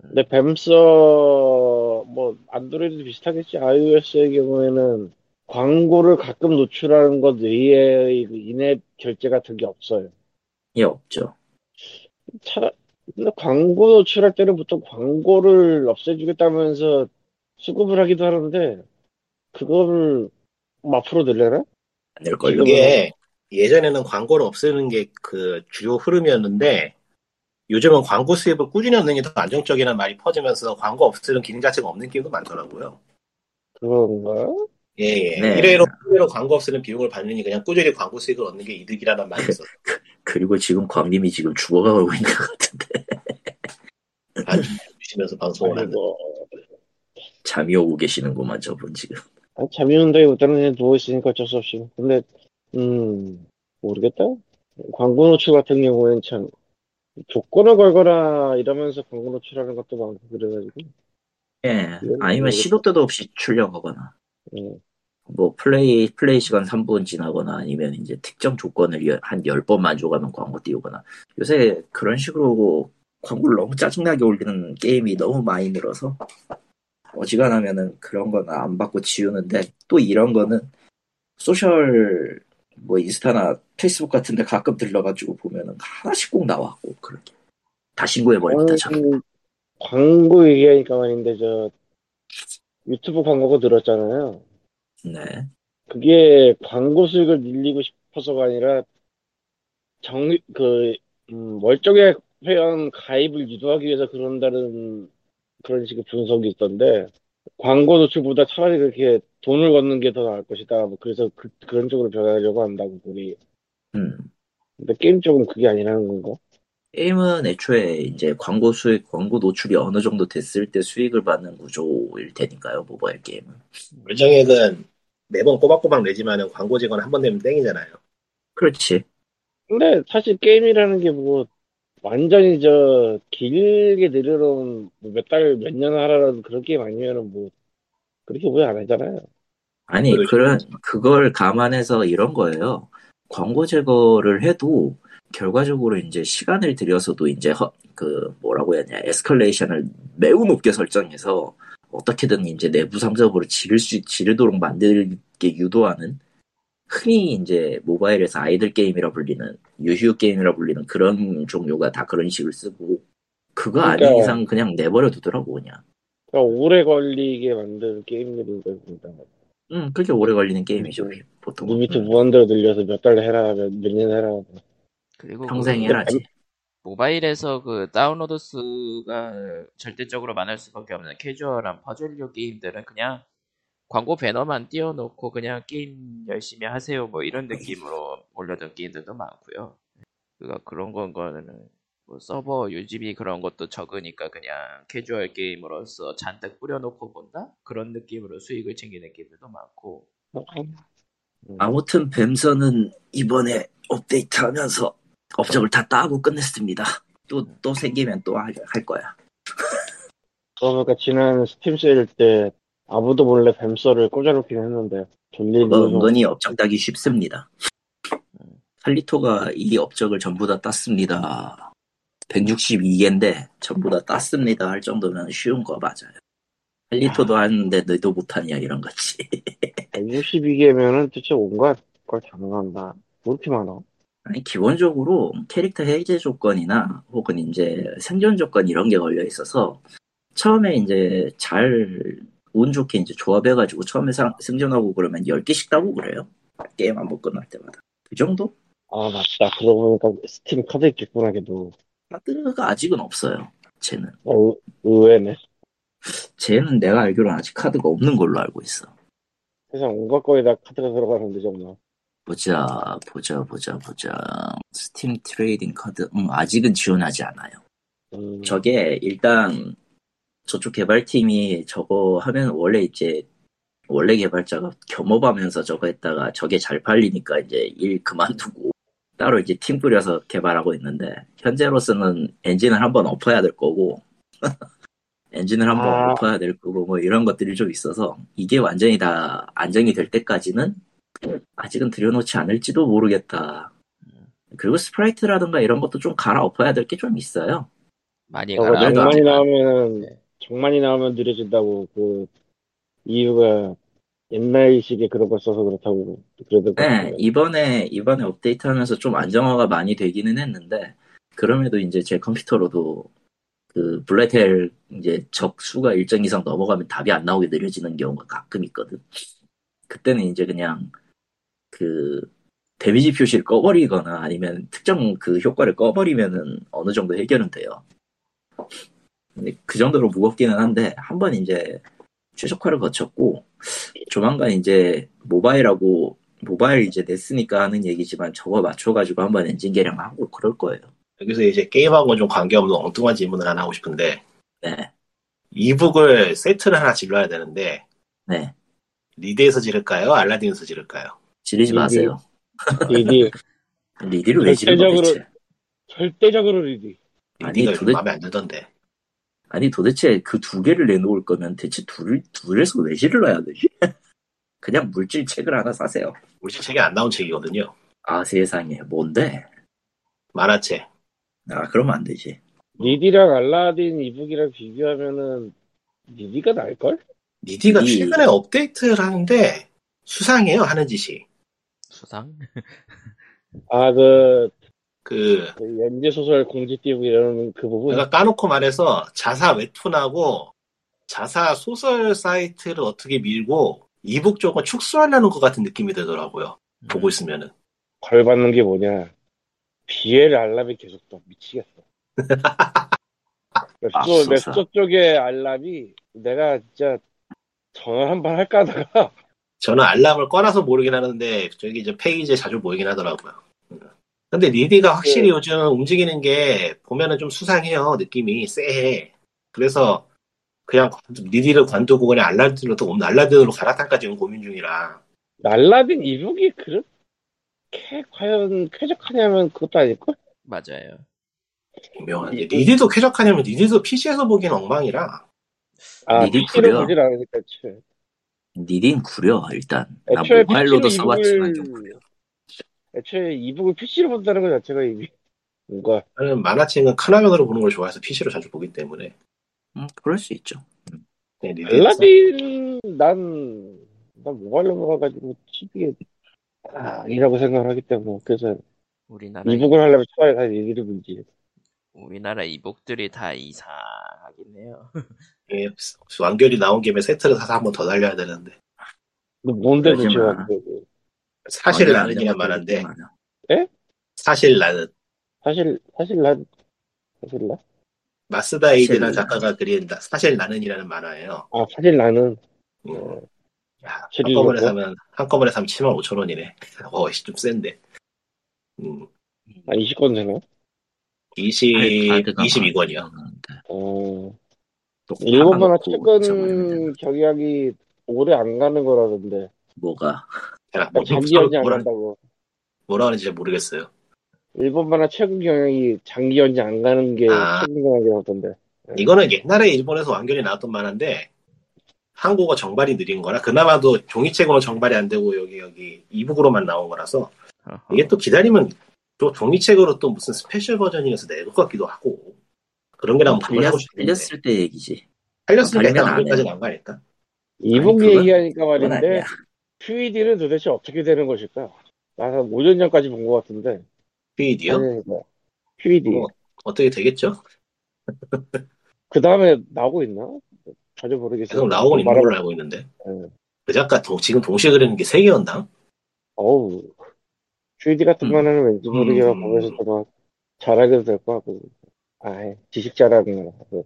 근데 뱀서 뭐 안드로이드도 비슷하겠지. iOS의 경우에는 광고를 가끔 노출하는 것 외에 인앱 결제 같은 게 없어요. 예 없죠. 근데 광고 노출할 때는 보통 광고를 없애주겠다면서 수급을 하기도 하는데 그거를 앞으로 늘려나? 아닐걸요. 이게 예전에는 광고를 없애는 게 그 주요 흐름이었는데 요즘은 광고 수입을 꾸준히 얻는 게 더 안정적이라는 말이 퍼지면서 광고 없애는 기능 자체가 없는 게임도 많더라고요. 그런가? 예. 네. 1회로 광고 없애는 비용을 받느니 그냥 꾸준히 광고 수익을 얻는 게 이득이라는 말이 있었어요. 그리고 지금 광님이 지금 죽어가고 있는 것 같은데. 아주 주시면서 방송을 하는 잠이 오고 계시는구만 저분 지금. 잠이 온다기보다는 그냥 누워있으니까 어쩔 수 없이. 근데 모르겠다. 광고 노출 같은 경우에는 참 조건을 걸거나 이러면서 광고 노출하는 것도 많고 그래가지고. 예. 아니면 시도 때도 없이 출력하거나. 뭐 플레이 시간 3분 지나거나 아니면 이제 특정 조건을 한 10번 만족하면 광고 띄우거나. 요새 그런 식으로 광고를 너무 짜증나게 올리는 게임이 너무 많이 늘어서. 어지간하면은 그런 건 안 받고 지우는데 또 이런 거는 소셜 뭐 인스타나 페이스북 같은데 가끔 들러가지고 보면은 하나씩 꼭 나왔고 그렇게 다 신고해버립니다. 저는 광고 얘기하니까 말인데 저 유튜브 광고가 늘었잖아요. 네. 그게 광고 수익을 늘리고 싶어서가 아니라 월정액 회원 가입을 유도하기 위해서 그런다는. 그런 식의 분석이 있던데 광고 노출보다 차라리 그렇게 돈을 걷는 게 더 나을 것이다. 뭐 그래서 그런 쪽으로 변하려고 한다고 보니. 근데 게임 쪽은 그게 아니라는 건가? 게임은 애초에 이제 광고 노출이 어느 정도 됐을 때 수익을 받는 구조일 테니까요. 모바일 게임은. 월정액은 매번 꼬박꼬박 내지만은 광고직원 한 번 내면 땡이잖아요. 그렇지. 근데 사실 게임이라는 게 뭐. 완전히 길게 내려놓은 몇 달, 몇 년 하라는 그런 게임 아니면은 뭐, 그렇게 오해 안 하잖아요. 아니, 그걸 감안해서 이런 거예요. 광고 제거를 해도, 결과적으로 이제 시간을 들여서도 이제, 에스컬레이션을 매우 높게 설정해서, 어떻게든 이제 내부 상점으로 지르도록 만들게 유도하는, 흔히 이제 모바일에서 아이들 게임이라 불리는, 유휴 게임이라 불리는 그런 종류가 다 그런 식을 쓰고, 그거 그러니까, 아닌 이상 그냥 내버려 두더라고, 그냥. 그러니까 오래 걸리게 만드는 게임들인 걸 본다. 응, 그게 오래 걸리는 게임이죠, 보통. 리미트 무한대로 늘려서 몇 달 해라, 몇 년 해라. 그리고 평생 해라지. 모바일에서 그 다운로드 수가 절대적으로 많을 수밖에 없는 캐주얼한 퍼즐류 게임들은 그냥 광고 배너만 띄워놓고 그냥 게임 열심히 하세요 뭐 이런 느낌으로 올려둔 게임들도 많고요. 그러니까 그런 거는 뭐 서버 유지비 그런 것도 적으니까 그냥 캐주얼 게임으로서 잔뜩 뿌려놓고 본다? 그런 느낌으로 수익을 챙기는 게임들도 많고. 아무튼 뱀서는 이번에 업데이트하면서 업적을 다 따고 끝냈습니다. 또 생기면 또 할 거야. 그러니까 지난 스팀 세일 때 아무도 몰래 뱀서를 꽂아놓긴 했는데 은근히 업적 따기 쉽습니다. 할리토가 이 업적을 전부 다 땄습니다. 162개인데 전부 다 땄습니다 할 정도면 쉬운 거 맞아요. 할리토도 하는데 너도 못하냐 이런 거지. 162개면은 대체 온갖 걸 가능한다. 왜 이렇게 많아? 아니, 기본적으로 캐릭터 해제 조건이나 혹은 이제 생존 조건 이런 게 걸려 있어서 처음에 이제 잘 운 좋게 이제 조합해가지고 처음에 생존하고 그러면 10개씩 따고 그래요. 게임 한번 끝날 때마다. 그 정도? 아, 맞다. 그러고 보니까 스팀 카드 있겠구나, 걔도. 카드가 아직은 없어요, 쟤는. 의외네. 쟤는 내가 알기로는 아직 카드가 없는 걸로 알고 있어. 세상 온갖 거에다 카드가 들어가는데, 정말. 보자. 스팀 트레이딩 카드, 아직은 지원하지 않아요. 저게 일단 저쪽 개발팀이 저거 하면 원래 개발자가 겸업하면서 저거 했다가 저게 잘 팔리니까 이제 일 그만두고 따로 이제 팀 꾸려서 개발하고 있는데, 현재로서는 엔진을 한번 엎어야 될 거고, 엔진을 한번 엎어야 될 거고, 뭐 이런 것들이 좀 있어서 이게 완전히 다 안정이 될 때까지는 아직은 들여놓지 않을지도 모르겠다. 그리고 스프라이트라든가 이런 것도 좀 갈아엎어야 될 게 좀 있어요. 많이 갈아엎어야 정만이 나오면 느려진다고. 그 이유가 옛날식의 그런 걸 써서 그렇다고. 네, 이번에 업데이트하면서 좀 안정화가 많이 되기는 했는데, 그럼에도 이제 제 컴퓨터로도 그 블랙헬 이제 적수가 일정 이상 넘어가면 답이 안 나오게 느려지는 경우가 가끔 있거든. 그때는 이제 그냥 그 데미지 표시를 꺼버리거나 아니면 특정 그 효과를 꺼버리면은 어느 정도 해결은 돼요. 근데 그 정도로 무겁기는 한데, 한번 이제 최적화를 거쳤고, 조만간 이제 모바일 이제 냈으니까 하는 얘기지만 저거 맞춰가지고 한번 엔진 개량하고 그럴 거예요. 여기서 이제 게임하고는 좀 관계없는 엉뚱한 질문을 하나 하고 싶은데, 네. 이북을 세트를 하나 질러야 되는데, 네. 리디에서 지를까요? 알라딘에서 지를까요? 지르지 마세요. 리디. 리디를 왜 지르는 거지? 절대적으로 리디. 리디가 도대체 마음에 안 들던데. 아니, 도대체 그 두 개를 내놓을 거면 대체 둘에서 왜 질러야 되지? 그냥 물질책을 하나 사세요. 물질책이 안 나온 책이거든요. 아, 세상에. 뭔데? 만화책. 아, 그러면 안 되지. 리디랑 알라딘 이북이랑 비교하면은 리디가 나을걸? 리디가 최근에 업데이트를 하는데 수상해요, 하는 짓이. 수상? 아, 그 연재소설 공지 띄우고 이러는 그 부분? 내가 까놓고 말해서 자사 웹툰하고 자사 소설 사이트를 어떻게 밀고 이북 쪽은 축소하려는 것 같은 느낌이 들더라고요. 보고 있으면은. 걸 받는 게 뭐냐. BL 알람이 계속 떠. 미치겠어. 웹소 쪽에 알람이 내가 진짜 전화 한번 할까 하다가. 저는 알람을 꺼놔서 모르긴 하는데, 저기 이제 페이지에 자주 보이긴 하더라고요. 근데 리디가 확실히 요즘 움직이는 게 보면은 좀 수상해요. 느낌이 쎄해. 그래서 그냥 리디를 관두고 그냥 알라딘으로 갈아탈까 지금 고민 중이라. 알라딘 이북이 그렇게 과연 쾌적하냐면 그것도 아닐걸? 맞아요. 분명한데 리디도 쾌적하냐면 리디도 PC에서 보기엔 엉망이라. 아, 니딘 구려. 니딘 구려, 일단. 나 모바일로도 써봤지만 좀 구려. 애초에 이북을 PC로 본다는 것 자체가 이미 뭔가. 나는 만화책은 큰 화면으로 보는 걸 좋아해서 PC로 자주 보기 때문에. 그럴 수 있죠. 네, 알라딘 난 모바일로 가가지고 TV에 아니라고 생각을 하기 때문에 그래서 우리나라 이북을 하려면 초반에 다 얘기를 문제. 우리나라 이북들이 다 이상하긴 해요. 예, 완결이 나온 김에 세트를 사서 한 번 더 달려야 되는데. 뭔데 도대체 완결이? 사실 나는 이야말한데. 예? 사실 나는. 사실 나. 마스다이드라는 작가가 그린 사실 나는이라는 만화예요. 아 사실 나는. 야, 한꺼번에 사면 75,000원이네. 좀 센데. 아 20권 되나? 22권이요. 일본 만화 최근 경약이 오래 안 가는 거라던데. 뭐가? 장기연장 안 한다고. 뭐라 하는지 모르겠어요. 일본 만화 최근 경약이 장기연장 안 가는 게 최근 경약이라던데. 이거는 옛날에 일본에서 완결이 나왔던 만화인데 한국어 정발이 느린 거라 그나마도 종이책으로 정발이 안 되고 여기 이북으로만 나온 거라서 이게 또 기다리면 또 종이책으로 또 무슨 스페셜 버전이어서 낼 것 같기도 하고 그런 게 나면 팔렸을 때 얘기지. 팔렸을 때 한국까지는 안 가니까. 이북 얘기하니까 말인데 QED는 도대체 어떻게 되는 것일까? 나서 5년 전까지 본 것 같은데. QED요? 네, QED. 어떻게 되겠죠? 그 다음에 나오고 있나? 전혀 모르겠어요. 계속 나오고 있는 걸로 알고 있는데. 네. 그 작가 지금 동시에 그리는 게 3개였나? 어우. QED 같은 만화는 왠지 모르게 보면서 막 잘하게 될 것 같고. 아예 지식자라는 거.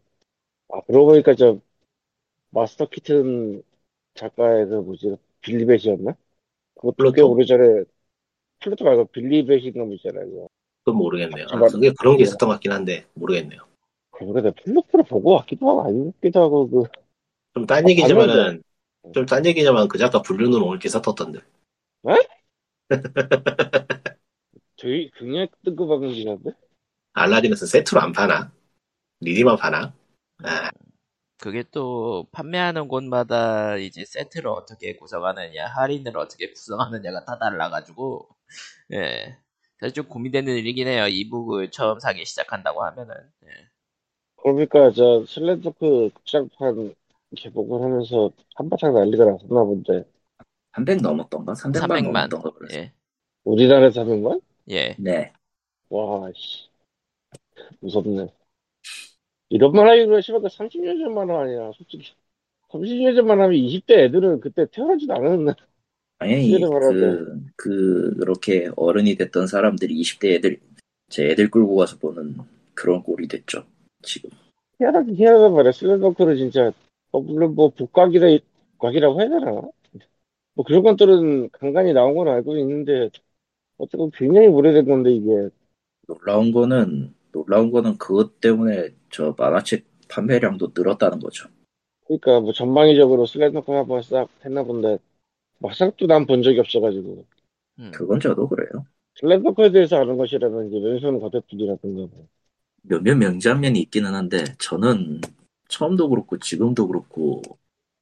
아, 그러고 보니까 저 마스터 키튼 작가에서 뭐지? 빌리벳이었나? 그것도 꽤 오래전에 플루토 말고 빌리벳인가 뭐잖아요. 그건 모르겠네요. 그게 그런 게 있었던 것 같긴 한데 모르겠네요. 그래도 플루토를 보고 왔기도 하고 아니기도 하고 그. 좀 딴 얘기지만 그 작가 불륜으로 오늘 기사 떴던데. 에? 되게 굉장히 뜬금없는 기사인데? 알라딘에서 세트로 안 파나? 리디만 파나? 아. 그게 또 판매하는 곳마다 이제 세트를 어떻게 구성하느냐, 할인을 어떻게 구성하느냐가 다 달라가지고 예, 사실 좀 고민되는 일이긴 해요. 이북을 처음 사기 시작한다고 하면은. 예. 그러니까 저 슬램덩크 극장판 개봉을 하면서 한바탕 난리가 났었나 본데. 300 넘었던가? 300만 넘었던가 그랬어. 예. 우리나라에서 300만? 예. 네. 와, 씨. 무섭네. 이런 만화이기로 심하게 30년 전 만화 아니야, 솔직히. 30년 전만 하면 20대 애들은 그때 태어나지도 않았나? 아니, 그렇게 어른이 됐던 사람들이 20대 애들, 제 애들 끌고 가서 보는 그런 꼴이 됐죠, 지금. 희한하단 말이야. 슬램덩크를 진짜, 물론 뭐, 복각이라고 해야 되나? 뭐, 그런 것들은 간간히 나온 건 알고 있는데, 어쨌든 굉장히 오래된 건데, 이게. 놀라운 거는 그것 때문에 저 만화책 판매량도 늘었다는 거죠. 그러니까 뭐 전방위적으로 슬램덩크 한번 싹 했나 본데 막상 또 난 본 적이 없어가지고. 그건 저도 그래요. 슬램덩크에 대해서 아는 것이라든지 왼손 거대풀이라든가 뭐. 몇몇 명장면이 있기는 한데 저는 처음도 그렇고 지금도 그렇고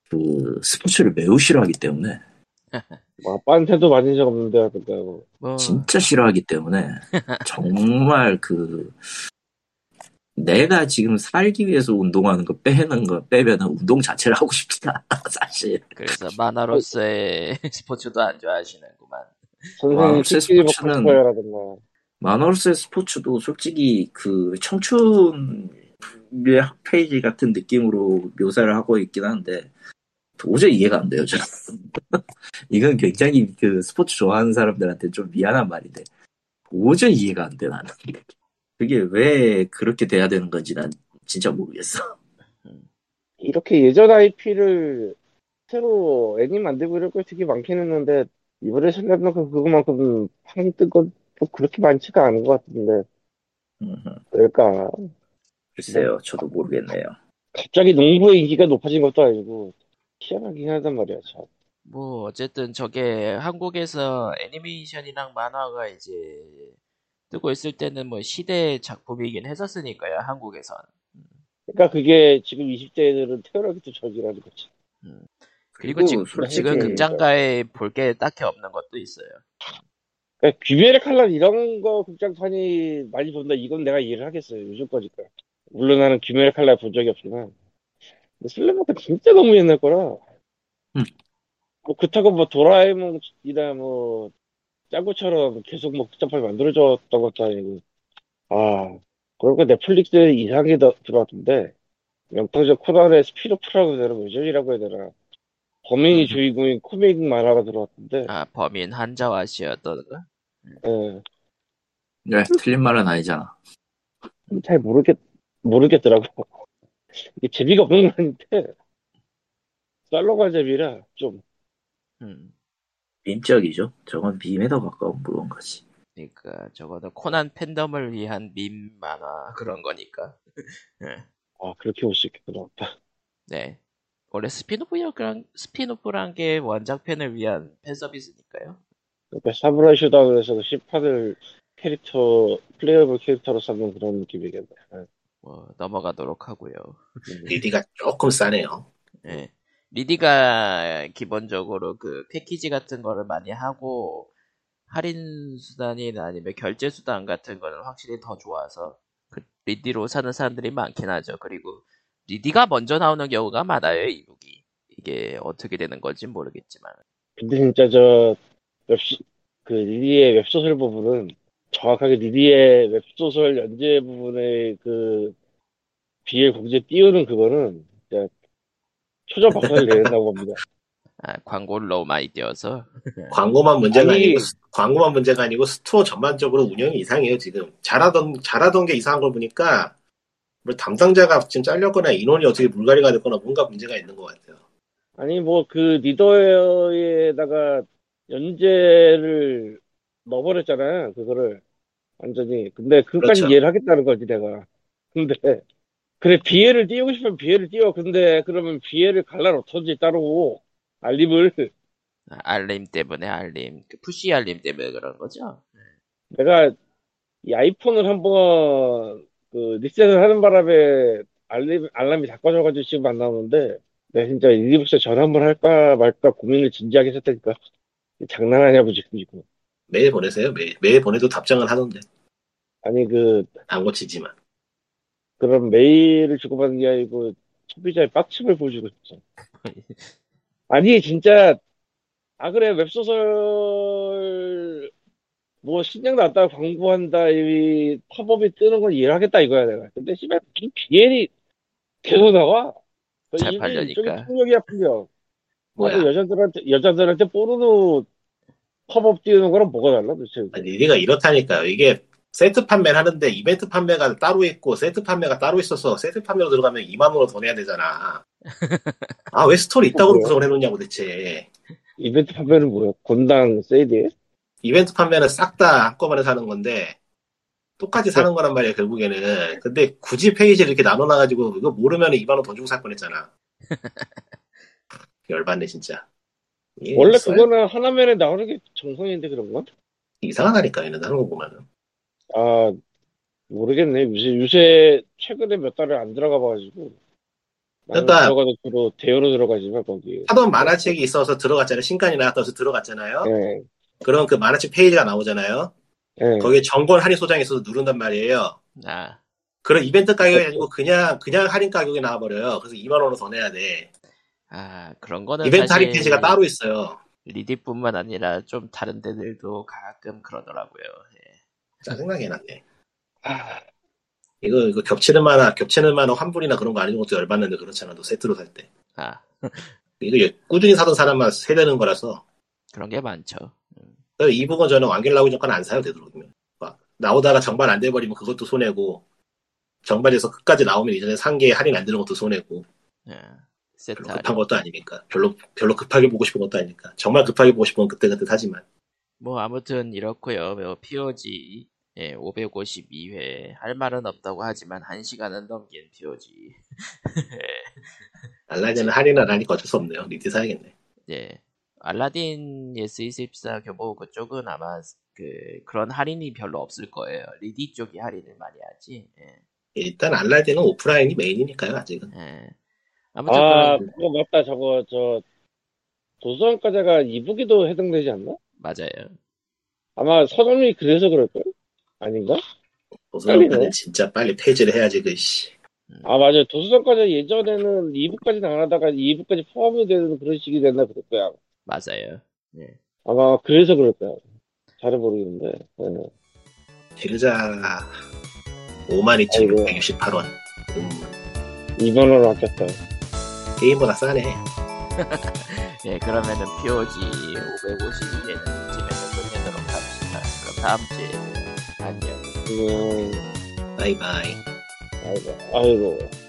그 스포츠를 매우 싫어하기 때문에. 아빠한테도 맞은 적 없는데 하던가 뭐. 진짜 싫어하기 때문에 정말 그 내가 지금 살기 위해서 운동하는 거 빼면 운동 자체를 하고 싶다 사실. 그래서 만화로서의 스포츠도 안 좋아하시는구만. 만화로서의 스포츠는 만화로서의 스포츠도 솔직히 그 청춘의 핫페이지 같은 느낌으로 묘사를 하고 있긴 한데 도저히 이해가 안 돼요, 저는. 이건 굉장히 그 스포츠 좋아하는 사람들한테 좀 미안한 말인데, 도저히 이해가 안 돼, 나는. 그게 왜 그렇게 돼야 되는 건지 난 진짜 모르겠어. 이렇게 예전 IP를 새로 애니 만들고 이럴 거 되게 많긴 했는데, 이번에 생각만큼 그것만큼 판이 뜬 건 그렇게 많지가 않은 것 같은데. 그럴까? 글쎄요, 저도 모르겠네요. 갑자기 농부의 인기가 높아진 것도 아니고, 희한하긴 하단 말이야, 참. 뭐, 어쨌든 저게 한국에서 애니메이션이랑 만화가 이제 뜨고 있을 때는 뭐 시대 작품이긴 했었으니까요, 한국에선. 그러니까 그게 지금 20대들은 태어나기도 전이라는 거지. 그리고 지금 극장가에 볼 게 딱히 없는 것도 있어요. 그러니까 귀멸의 칼날 이런 거 극장판이 많이 본다, 이건 내가 이해를 하겠어요, 요즘 거니까. 물론 나는 귀멸의 칼날 본 적이 없지만. 근데 슬램덩크 진짜 너무 옛날 거라. 뭐 그렇다고 뭐 도라에몽이나 뭐 짱구처럼 계속 뭐 복잡하게 만들어줬던 것도 아니고. 아, 그러니까 넷플릭스에 이상하게 들어왔던데 영토적 코난의 스피노프라고 해야 되나, 외전이라고 해야 되나, 범인이 주인공인 코믹 만화가 들어왔던데. 아, 범인 한자와 씨였던가? 예. 네, 틀린 말은 아니잖아. 잘 모르겠더라고. 이게 재미가 없는 건 아닌데, 달러가 재미라, 좀. 밈적이죠? 저건 밈에 더 가까운 물건까지. 그니까, 적어도 코난 팬덤을 위한 밈 만화 그런 거니까. 네. 아, 그렇게 볼 수 있겠구나. 네. 원래 스피노프란 게 원작 팬을 위한 팬 서비스니까요. 그러니까 사무라이 슈다운에서 시판을 캐릭터, 플레이어블 캐릭터로 삼는 그런 느낌이겠네요. 네. 뭐, 넘어가도록 하고요. 리디가 조금 싸네요. 네. 리디가 기본적으로 그 패키지 같은 거를 많이 하고, 할인 수단이나 아니면 결제 수단 같은 거는 확실히 더 좋아서, 그 리디로 사는 사람들이 많긴 하죠. 그리고 리디가 먼저 나오는 경우가 많아요, 이 룩이. 이게 어떻게 되는 건지 모르겠지만. 근데 진짜 그 리디의 웹소설 부분은 정확하게 리디의 웹소설 연재 부분의 그 비엘 공지에 띄우는 그거는 진짜 초점 박사를 내린다고 봅니다. 아, 광고를 너무 많이 띄워서. 광고만 문제가 아니고 스토어 전반적으로 운영이 이상해요, 지금. 잘하던 게 이상한 걸 보니까 뭐 담당자가 지금 잘렸거나 인원이 어떻게 물갈이가 됐거나 뭔가 문제가 있는 것 같아요. 아니, 뭐 그 리더에다가 연재를 넣어버렸잖아요, 그거를. 완전히. 근데 그것까지 그렇죠. 이해를 하겠다는 거지, 내가. 근데, 그래, 비애를 띄우고 싶으면 비애를 띄워. 근데 그러면 비애를 갈라놓던지 따로. 알림을. 알림 때문에, 그 푸시 알림 때문에 그런 거죠? 내가 이 아이폰을 한번 그 리셋을 하는 바람에 알람이 다 꺼져가지고 지금 안 나오는데, 내가 진짜 일리부터 전화 한번 할까 말까 고민을 진지하게 했다니까. 장난하냐고 지금 이거. 매일 보내세요? 매일 보내도 답장은 하던데. 아니, 안 고치지만. 그럼 메일을 주고받는 게 아니고 소비자의 빡침을 보여주고 싶죠. 아니, 진짜, 아, 그래, 웹소설, 뭐, 신작 나왔다, 광고한다, 이, 팝업이 뜨는 건 이해를 하겠다, 이거야, 내가. 근데, 씨발, BL이 계속 나와? 잘 팔려니까. 충격이야, 풍경. 뭐야. 여자들한테 뽀르노 팝업 띄우는 거랑 뭐가 달라, 도대체. 아니, 니가 이렇다니까요. 이게, 세트 판매를 하는데, 이벤트 판매가 따로 있고, 세트 판매가 따로 있어서, 세트 판매로 들어가면 2만 원을 더 내야 되잖아. 아, 왜 스토리 있다고 구성을 해놓냐고, 대체. 이벤트 판매는 뭐야? 건당 세일이에요? 이벤트 판매는 싹 다 한꺼번에 사는 건데, 똑같이 사는 거란 말이야, 결국에는. 근데 굳이 페이지를 이렇게 나눠놔가지고, 이거 모르면 2만 원 더 주고 살 뻔했잖아. 열받네, 진짜. 예, 원래 있어요? 그거는 하나면에 나오는 게 정성인데, 그런 건? 이상하다니까, 얘는 다른 거 보면은. 아, 모르겠네. 요새 최근에 몇 달을 안 들어가 봐가지고. 그러니까 들어가도 주로 대여로 들어가지만 거기 하던 만화책이 있어서 들어갔잖아요. 신간이 나왔어서 들어갔잖아요. 네. 그럼 그 만화책 페이지가 나오잖아요. 네. 거기에 정권 할인 소장이 있어서 누른단 말이에요. 아. 그런 이벤트 가격이 아니고 그냥 할인 가격이 나와버려요. 그래서 2만 원을 더 내야 돼. 아, 그런 거는 이벤트 할인 페이지가 따로 있어요. 리디뿐만 아니라 좀 다른 데들도 가끔 그러더라고요. 예. 짜증나게 났네. 아, 이거 겹치는 만한 환불이나 그런 거 아닌 것도 열받는데 그렇잖아. 또 세트로 살 때. 아, 이거 꾸준히 사던 사람만 세대는 거라서 그런 게 많죠. 이 부분 저는 완결 나오기 전까지 안 사요, 되도록이면. 막 나오다가 정발 안 돼버리면 그것도 손해고, 정발에서 끝까지 나오면 이전에 산 게 할인 안 되는 것도 손해고. 세트 별로 급한 것도 아니니까. 별로 급하게 보고 싶은 것도 아니니까. 정말 급하게 보고 싶으면 그때그때 사지만. 뭐 아무튼 이렇고요. 뭐 POG, 예, 552회. 할 말은 없다고 하지만 1시간은 넘긴 POG. 알라딘은 할인을 하니까 어쩔 수 없네요. 리디 사야겠네. 예, 알라딘 S24 교보 그쪽은 아마 그런 할인이 별로 없을 거예요. 리디 쪽이 할인을 많이 하지. 예. 일단 알라딘은 오프라인이 메인이니까요, 아직은. 예. 아무튼 그거 맞다. 저거 도서관과제가 이북에도 해당되지 않나? 맞아요. 아마 서점이 그래서 그럴걸? 아닌가? 도서관까지 진짜 빨리 페이지를 해야지, 그, 씨. 아, 맞아요. 도서관까지 예전에는 2부까지는 안 하다가 2부까지 포함이 되는 그런 식이 됐나 그럴 거야. 맞아요. 예. 아마 그래서 그럴 거야. 잘은 모르겠는데. 네. 길자 52,668원. 이번으로 아꼈다. 게임보다 싸네. 예, 그러면은 POG 552에는 집에서 끝내도록 합시다. 그럼 다음 주에 안녕. 바이바이. 아이고.